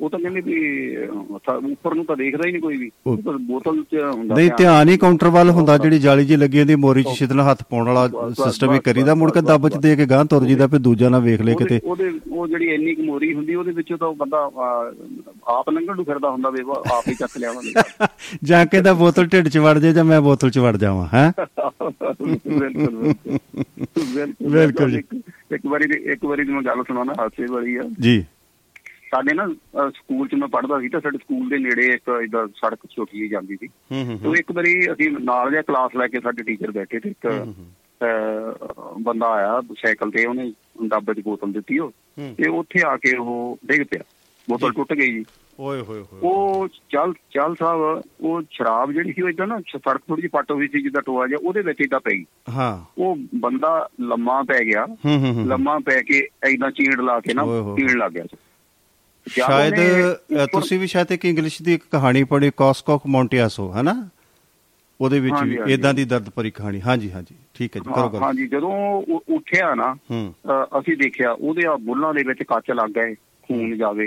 ਉਹ ਤਾਂ ਕਹਿੰਦੇ ਵੀ ਉੱਪਰ ਨੂੰ ਤਾਂ ਦੇਖਦਾ ਹੀ ਨਹੀਂ ਕੋਈ ਵੀ, ਬੋਤਲ ਚ ਹੁੰਦਾ ਨਹੀਂ, ਧਿਆਨ ਹੀ ਕਾਊਂਟਰ ਵੱਲ ਹੁੰਦਾ। ਜਿਹੜੀ ਜਾਲੀ ਜੀ ਲੱਗੀ ਹੁੰਦੀ ਮੋਰੀ ਚ ਛਿੱਤਣਾ ਹੱਥ ਪਾਉਣ ਵਾਲਾ ਸਿਸਟਮ ਹੀ ਕਰੀਦਾ, ਮੁੜ ਕੇ ਦੱਬ ਚ ਦੇ ਕੇ ਗਾਂਹ ਤੁਰ ਜੀਦਾ ਫਿਰ ਦੂਜਾ ਨਾ ਵੇਖ ਲਏ ਕਿਤੇ। ਉਹਦੇ ਉਹ ਜਿਹੜੀ ਇੰਨੀ ਕੁ ਮੋਰੀ ਹੁੰਦੀ ਉਹਦੇ ਵਿੱਚੋਂ ਤਾਂ ਬੰਦਾ ਆਪ ਲੰਘਣ ਨੂੰ ਫਿਰਦਾ ਹੁੰਦਾ ਵੀ ਆਪ ਹੀ ਚੱਕ ਲਿਆਵਾਂ, ਜਾਂ ਕਹਿੰਦਾ ਬੋਤਲ ਢਿੱਡ ਚ ਵੜ ਜਾਏ ਜਾਂ ਮੈਂ ਬੋਤਲ ਚ ਵੜ ਜਾਵਾਂ। ਹੈਂ, ਬਿਲਕੁਲ ਬਿਲਕੁਲ। ਇੱਕ ਵਾਰੀ ਇੱਕ ਵਾਰੀ ਮੈਂ ਗੱਲ ਸੁਣਾਉਣਾ ਹਾਦਸੇ ਵਾਲੀ ਆ ਜੀ। ਸਾਡੇ ਨਾ ਸਕੂਲ ਚ ਮੈਂ ਪੜ੍ਹਦਾ ਸੀ ਤਾਂ ਸਾਡੇ ਸਕੂਲ ਦੇ ਨੇੜੇ ਇੱਕ ਏਦਾਂ ਸੜਕ ਛੋਟੀ ਜਿਹੀ ਜਾਂਦੀ ਸੀ। ਤੇ ਇੱਕ ਵਾਰੀ ਅਸੀਂ ਨਾਲ ਜਿਹਾ ਕਲਾਸ ਲੈ ਕੇ ਸਾਡੇ ਟੀਚਰ ਬੈਠੇ ਤੇ ਇੱਕ ਬੰਦਾ ਆਇਆ ਸਾਈਕਲ ਤੇ, ਉਹਨੇ ਡੱਬੇ ਚ ਬੋਤਲ ਦਿੱਤੀ ਉਹ, ਤੇ ਉੱਥੇ ਆ ਕੇ ਉਹ ਡਿੱਗ ਪਿਆ, ਬੋਤਲ ਟੁੱਟ ਗਈ ਜੀ। ਉਹ ਚੱਲ ਚੱਲ ਸਾਹਿਬ ਉਹ ਸ਼ਰਾਬ ਜਿਹੜੀ ਸੀ ਉਹ ਏਦਾਂ ਨਾ ਸੜਕ ਥੋੜੀ ਜਿਹੀ ਪੱਟ ਹੋਈ ਸੀ ਜਿੱਦਾਂ ਟੋਆ ਜਿਹਾ, ਉਹਦੇ ਵਿੱਚ ਏਦਾਂ ਪਈ। ਉਹ ਬੰਦਾ ਲੰਮਾ ਪੈ ਗਿਆ, ਲੰਮਾ ਪੈ ਕੇ ਏਦਾਂ ਚੀੜ ਲਾ ਕੇ ਨਾ ਪੀਣ ਲੱਗ ਗਿਆ। ਸ਼ਾਇਦ ਤੁਸੀਂ ਵੀ ਸ਼ਾਇਦ ਇੱਕ ਇੰਗਲਿਸ਼ ਦੀ ਇੱਕ ਕਹਾਣੀ ਪੜ੍ਹੀ ਕਾਸਕੋਕ ਮੌਂਟਿਆਸੋ, ਹੈ ਨਾ, ਉਹਦੇ ਵਿੱਚ ਵੀ ਏਦਾਂ ਦੀ ਦਰਦ ਭਰੀ ਕਹਾਣੀ। ਹਾਂਜੀ ਹਾਂਜੀ, ਠੀਕ ਹੈ ਜੀ। ਹਾਂਜੀ, ਜਦੋਂ ਉੱਠਿਆ ਨਾ ਅਸੀਂ ਦੇਖਿਆ ਉਹਦੇ ਆ ਬੁੱਲਾਂ ਦੇ ਵਿੱਚ ਕੱਚ ਲੱਗ ਗਏ, ਖੂਨ ਜਾਵੇ,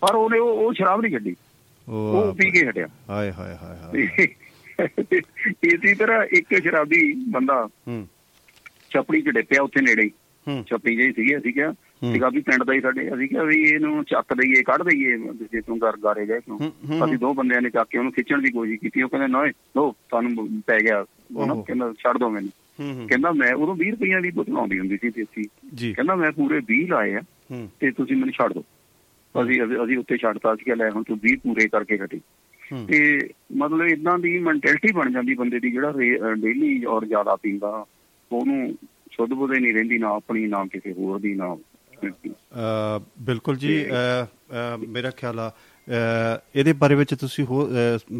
ਪਰ ਉਹਨੇ ਉਹ ਸ਼ਰਾਬ ਨਹੀਂ ਛੱਡੀ, ਉਹ ਪੀ ਕੇ ਹਟਿਆ। ਹਾਏ ਹਾਏ ਹਾਏ। ਇਸੀ ਤਰ੍ਹਾਂ ਇੱਕ ਸ਼ਰਾਬੀ ਬੰਦਾ ਛਪੜੀ ਚ ਡਿੱਪਿਆ, ਉੱਥੇ ਨੇੜੇ ਛਪੜੀ ਜਿਹੀ ਸੀਗੀ। ਅਸੀਂ ਕਿਹਾ ਸੀਗਾ ਵੀ ਪਿੰਡ ਦਾ ਹੀ ਸਾਡੇ, ਅਸੀਂ ਕਿਹਾ ਵੀ ਇਹਨੂੰ ਚੱਕ ਦੇਈਏ, ਕੱਢ ਦੇਈਏ ਜੇ ਤੂੰ ਗਰ ਗਾਰੇ ਗਏ। ਅਸੀਂ ਦੋ ਬੰਦਿਆਂ ਨੇ ਚੱਕ ਕੇ ਉਹਨੂੰ ਖਿੱਚਣ ਦੀ ਕੋਸ਼ਿਸ਼ ਕੀਤੀ, ਉਹ ਕਹਿੰਦੇ ਨਾ ਲੋ ਸਾਨੂੰ ਪੈ ਗਿਆ, ਉਹ ਕਹਿੰਦਾ ਛੱਡ ਦੋ ਮੈਨੂੰ। ਕਹਿੰਦਾ ਮੈਂ ਉਦੋਂ ਵੀਹ ਰੁਪਈਆਂ ਦੀ ਬੋਤਲ ਆਉਂਦੀ ਹੁੰਦੀ ਸੀ ਦੇਸੀ, ਕਹਿੰਦਾ ਮੈਂ ਪੂਰੇ ਵੀਹ ਲਾਏ ਆ ਤੇ ਤੁਸੀਂ ਮੈਨੂੰ ਛੱਡ ਦੋ। ਅਸੀਂ ਅਸੀਂ ਉੱਤੇ ਛੱਡਤਾ, ਅਸੀਂ ਕਿਹਾ ਲੈ ਹੁਣ ਤੂੰ ਵੀਹ ਪੂਰੇ ਕਰਕੇ ਹਟੀ। ਤੇ ਮਤਲਬ ਏਦਾਂ ਦੀ ਮੈਂਟੈਲਿਟੀ ਬਣ ਜਾਂਦੀ ਬੰਦੇ ਦੀ, ਜਿਹੜਾ ਡੇਲੀ ਔਰ ਜ਼ਿਆਦਾ ਪੀਂਦਾ ਉਹਨੂੰ ਸ਼ੁੱਧ ਬੁੱਧ ਨਹੀਂ ਰਹਿੰਦੀ, ਨਾ ਆਪਣੀ ਨਾ ਕਿਸੇ ਹੋਰ ਦੀ ਨਾ। ਬਿਲਕੁਲ ਜੀ, ਮੇਰਾ ਖਿਆਲ ਆ ਇਹਦੇ ਬਾਰੇ ਵਿੱਚ ਤੁਸੀਂ ਹੋ,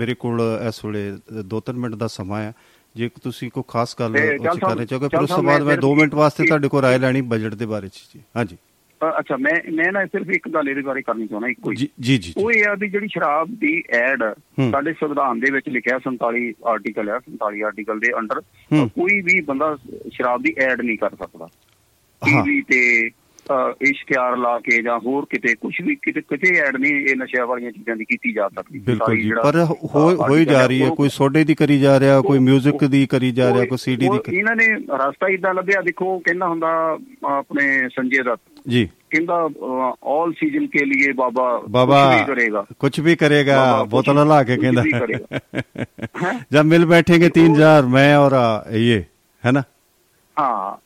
ਮੇਰੇ ਕੋਲ ਇਸ ਵੇਲੇ ਦੋ ਤਿੰਨ ਮਿੰਟ ਦਾ ਸਮਾਂ ਹੈ, ਜੇ ਤੁਸੀਂ ਕੋਈ ਖਾਸ ਗੱਲ ਕਰਨੀ ਚਾਹੋਗੇ ਫਿਰ ਉਸ ਤੋਂ ਬਾਅਦ ਮੈਂ ਦੋ ਮਿੰਟ ਵਾਸਤੇ ਤੁਹਾਡੇ ਕੋਲ ਰਾਏ ਲੈਣੀ ਬਜਟ ਦੇ ਬਾਰੇ 'ਚ ਜੀ। ਹਾਂਜੀ, ਅੱਛਾ ਮੈਂ ਮੈਂ ਨਾ ਸਿਰਫ ਇੱਕ ਗੱਲ ਇਹਦੇ ਬਾਰੇ ਕਰਨੀ ਚਾਹੁੰਦਾ, ਇੱਕੋ ਹੀ। ਜੀ ਜੀ, ਉਹ ਇਹ ਆ ਵੀ ਜਿਹੜੀ ਸ਼ਰਾਬ ਦੀ ਐਡ ਸਾਡੇ ਸੰਵਿਧਾਨ ਦੇ ਵਿੱਚ ਲਿਖਿਆ ਸੰਤਾਲੀ ਆਰਟੀਕਲ ਆ, ਸੰਤਾਲੀ ਆਰਟੀਕਲ ਦੇ ਅੰਡਰ ਕੋਈ ਵੀ ਬੰਦਾ ਸ਼ਰਾਬ ਦੀ ਐਡ ਨਹੀਂ ਕਰ ਸਕਦਾ, ਟੀਵੀ ਤੇ ਇਸ਼ਤਿਹਾਰ ਲਾ ਕੇ ਜਾਂ ਹੋਰ ਕਿਤੇ ਕੁਛ ਵੀ ਕਿਤੇ ਕਿਤੇ ਐਡ ਨਹੀਂ ਇਹ ਨਸ਼ਿਆਂ ਵਾਲੀਆਂ ਚੀਜ਼ਾਂ ਦੀ ਕੀਤੀ ਜਾ ਸਕਦੀ। ਬਿਲਕੁਲ ਜੀ, ਪਰ ਹੋਈ ਜਾ ਰਹੀ ਹੈ, ਕੋਈ ਸੋਡੇ ਦੀ ਕਰੀ ਜਾ ਰਿਹਾ, ਕੋਈ ਮਿਊਜ਼ਿਕ ਦੀ ਕਰੀ ਜਾ ਰਿਹਾ, ਕੋਈ ਸੀਡੀ ਦੀ। ਇਹਨਾਂ ਨੇ ਰਸਤਾ ਇੱਦਾਂ ਲੱਭਿਆ, ਦੇਖੋ ਕਹਿੰਦਾ ਹੁੰਦਾ ਆਪਣੇ ਸੰਜੇ ਦੱਤ ਜੀ, ਕਹਿੰਦਾ ਆਲ ਸੀਜ਼ਨ ਕੇ ਲੀਏ ਬਾਬਾ ਬਾਬਾ ਕਰੇਗਾ ਕੁਛ ਵੀ ਕਰੇਗਾ, ਬੋਤਲਾਂ ਲਾ ਕੇ ਕਹਿੰਦਾ ਜਦ ਮਿਲ ਬੈਠੇਗੇ ਤਿੰਨ ਚਾਰ ਮੈਂ ਔਰ ਇਹ, ਹੈ ਨਾ। ਹਾਂ,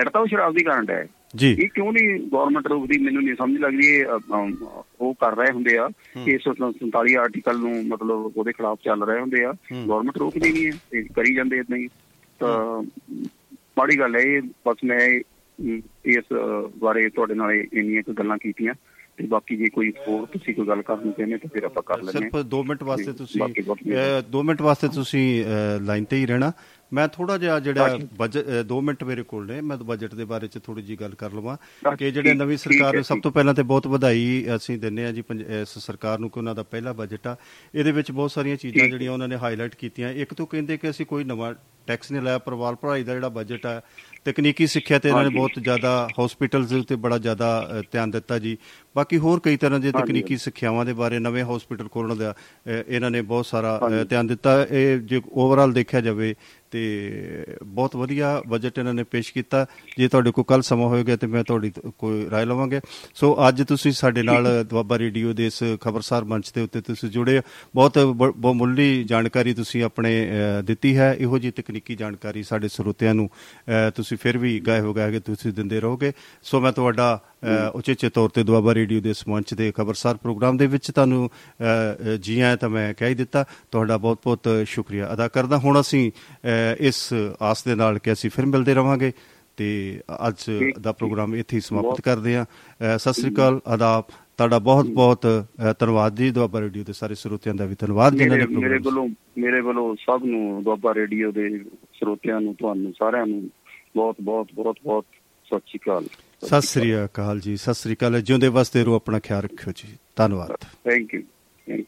ਐਡ ਤਾਂ ਉਹ ਸ਼ਰਾਬ ਦੀ ਕਾਰਨ ਹੈ ਜੀ। ਇਹ ਕਿਉਂ ਨੀ ਗੌਰਮੈਂਟ ਰੋਕਦੀ ਮੈਨੂੰ ਨੀ ਸਮਝ ਲੱਗਦੀ। ਇਹ ਉਹ ਕਰ ਰਹੇ ਹੁੰਦੇ ਆ ਇਸ ਸੰਤਾਲੀ ਆਰਟੀਕਲ ਨੂੰ, ਮਤਲਬ ਉਹਦੇ ਖਿਲਾਫ ਚੱਲ ਰਹੇ ਹੁੰਦੇ ਆ, ਗੌਰਮੈਂਟ ਰੋਕਦੀ ਨੀ ਹੈ, ਕਰੀ ਜਾਂਦੇ ਏਦਾਂ ਹੀ। ਤਾਂ ਮਾੜੀ ਗੱਲ ਹੈ ਇਹ। ਬਸ ਮੈਂ ਇਸ ਬਾਰੇ ਤੁਹਾਡੇ ਨਾਲ ਇੰਨੀਆਂ ਕੁ ਗੱਲਾਂ ਕੀਤੀਆਂ ਤੇ ਬਾਕੀ ਜੇ ਕੋਈ ਹੋਰ ਤੁਸੀਂ ਕੋਈ ਗੱਲ ਕਰਨੀ ਚਾਹੁੰਦੇ ਤਾਂ ਫਿਰ ਆਪਾਂ ਕਰ ਲੈਂਦੇ ਹਾਂ। ਸਿਰਫ ਦੋ ਮਿੰਟ ਵਾਸਤੇ ਤੁਸੀਂ ਦੋ ਮਿੰਟ ਵਾਸਤੇ ਤੁਸੀਂ ਲਾਈਨ ਤੇ ਹੀ ਰਹਿਣਾ। ਮੈਂ ਥੋੜਾ ਜਿਹਾ ਜਿਹੜਾ ਬਜਟ, ਦੋ ਮਿੰਟ ਮੇਰੇ ਕੋਲ ਨੇ, ਮੈਂ ਬਜਟ ਦੇ ਬਾਰੇ 'ਚ ਥੋੜ੍ਹੀ ਜਿਹੀ ਗੱਲ ਕਰ ਲਵਾਂ ਕਿ ਜਿਹੜੇ ਨਵੀਂ ਸਰਕਾਰ ਨੂੰ ਸਭ ਤੋਂ ਪਹਿਲਾਂ ਤਾਂ ਬਹੁਤ ਵਧਾਈ ਅਸੀਂ ਦਿੰਦੇ ਹਾਂ ਜੀ ਇਸ ਸਰਕਾਰ ਨੂੰ ਕਿ ਉਹਨਾਂ ਦਾ ਪਹਿਲਾ ਬਜਟ ਆ। ਇਹਦੇ ਵਿੱਚ ਬਹੁਤ ਸਾਰੀਆਂ ਚੀਜ਼ਾਂ ਜਿਹੜੀਆਂ ਉਹਨਾਂ ਨੇ ਹਾਈਲਾਈਟ ਕੀਤੀਆਂ। ਇੱਕ ਤੋਂ ਕਹਿੰਦੇ ਕਿ ਅਸੀਂ ਕੋਈ ਨਵਾਂ ਟੈਕਸ ਨਹੀਂ ਲਾਇਆ, ਪਰਿਵਾਰ ਭਲਾਈ ਦਾ ਜਿਹੜਾ ਬਜਟ ਆ ਤਕਨੀਕੀ ਸਿੱਖਿਆ ਤੇ ਇਹਨਾਂ ਨੇ ਬਹੁਤ ਜ਼ਿਆਦਾ ਹੋਸਪਿਟਲਸ ਦੇ ਉੱਤੇ ਬੜਾ ਜ਼ਿਆਦਾ ਧਿਆਨ ਦਿੱਤਾ ਜੀ। ਬਾਕੀ ਹੋਰ ਕਈ ਤਰ੍ਹਾਂ ਦੀਆਂ ਤਕਨੀਕੀ ਸਿੱਖਿਆਵਾਂ ਦੇ ਬਾਰੇ ਨਵੇਂ ਹੋਸਪਿਟਲ ਖੋਲ੍ਹਣ ਦਾ ਇਹਨਾਂ ਨੇ ਬਹੁਤ ਸਾਰਾ ਧਿਆਨ ਦਿੱਤਾ। ਇਹ ਜੇ ਓਵਰਆਲ ਦੇਖਿਆ ਜਾਵੇ ਤੇ ਬਹੁਤ ਵਧੀਆ ਬਜਟ ਇਹਨਾਂ ਨੇ ਪੇਸ਼ ਕੀਤਾ। ਜੇ ਤੁਹਾਡੇ ਕੋਲ ਕੱਲ੍ਹ ਸਮਾਂ ਹੋਏਗਾ ਤੇ ਮੈਂ ਤੁਹਾਡੀ ਕੋਈ ਰਾਏ ਲਵਾਂਗੇ। ਸੋ ਅੱਜ ਤੁਸੀਂ ਸਾਡੇ ਨਾਲ ਦੁਆਬਾ ਰੇਡੀਓ ਦੇ ਇਸ ਖਬਰਸਾਰ ਮੰਚ ਦੇ ਉੱਤੇ ਤੁਸੀਂ ਜੁੜੇ, ਬਹੁਤ ਬਹੁਮੁੱਲੀ ਜਾਣਕਾਰੀ ਤੁਸੀਂ ਆਪਣੇ ਦਿੱਤੀ ਹੈ। ਇਹੋ ਜਿਹੀ ਤਕਨੀਕੀ ਜਾਣਕਾਰੀ ਸਾਡੇ ਸਰੋਤਿਆਂ ਨੂੰ ਤੁਸੀਂ ਫਿਰ ਵੀ ਗਾਏ ਹੋ ਗਏ ਤੁਸੀਂ ਦਿੰਦੇ ਰਹੋਗੇ। ਸੋ ਮੈਂ ਤੁਹਾਡਾ ਉਚੇਚੇ ਤੌਰ 'ਤੇ ਦੁਆਬਾ ਰੇਡੀਓ ਦੇ ਇਸ ਮੰਚ ਦੇ ਖਬਰਸਾਰ ਪ੍ਰੋਗਰਾਮ ਦੇ ਵਿੱਚ ਤੁਹਾਨੂੰ ਜੀ ਆਇਆਂ ਤਾਂ ਮੈਂ ਕਹਿ ਹੀ ਦਿੱਤਾ, ਤੁਹਾਡਾ ਬਹੁਤ ਬਹੁਤ ਸ਼ੁਕਰੀਆ ਅਦਾ ਕਰਦਾ। ਹੁਣ ਅਸੀਂ ਇਸ ਆਸ ਦੇ ਨਾਲ ਕਿ ਅਸੀਂ ਫਿਰ ਮਿਲਦੇ ਰਹਾਂਗੇ ਅਤੇ ਅੱਜ ਦਾ ਪ੍ਰੋਗਰਾਮ ਇੱਥੇ ਹੀ ਸਮਾਪਤ ਕਰਦੇ ਹਾਂ। ਸਤਿ ਸ਼੍ਰੀ ਅਕਾਲ, ਆਦਾਬ, ਤੁਹਾਡਾ ਬਹੁਤ ਬਹੁਤ ਧੰਨਵਾਦ ਜੀ। ਦੁਆਬਾ ਰੇਡੀਓ ਦੇ ਸਾਰੇ ਸਰੋਤਿਆਂ ਦਾ ਵੀ ਧੰਨਵਾਦ। ਮੇਰੇ ਵੱਲੋਂ ਮੇਰੇ ਵੱਲੋਂ ਸਭ ਨੂੰ ਦੁਆਬਾ ਰੇਡੀਓ ਦੇ ਸਰੋਤਿਆਂ ਨੂੰ, ਤੁਹਾਨੂੰ ਸਾਰਿਆਂ ਨੂੰ ਬਹੁਤ ਬਹੁਤ ਬਹੁਤ ਬਹੁਤ ਸਤਿ ਸ਼੍ਰੀ ਅਕਾਲ। ਸਤਿ ਸ਼੍ਰੀ ਅਕਾਲ ਜੀ, ਸਤਿ ਸ਼੍ਰੀ ਅਕਾਲ। ਜਿਉਂਦੇ ਵਸਦੇ ਰਹੋ, ਆਪਣਾ ਖਿਆਲ ਰੱਖਿਓ ਜੀ। ਧੰਨਵਾਦ, ਥੈਂਕ ਯੂ।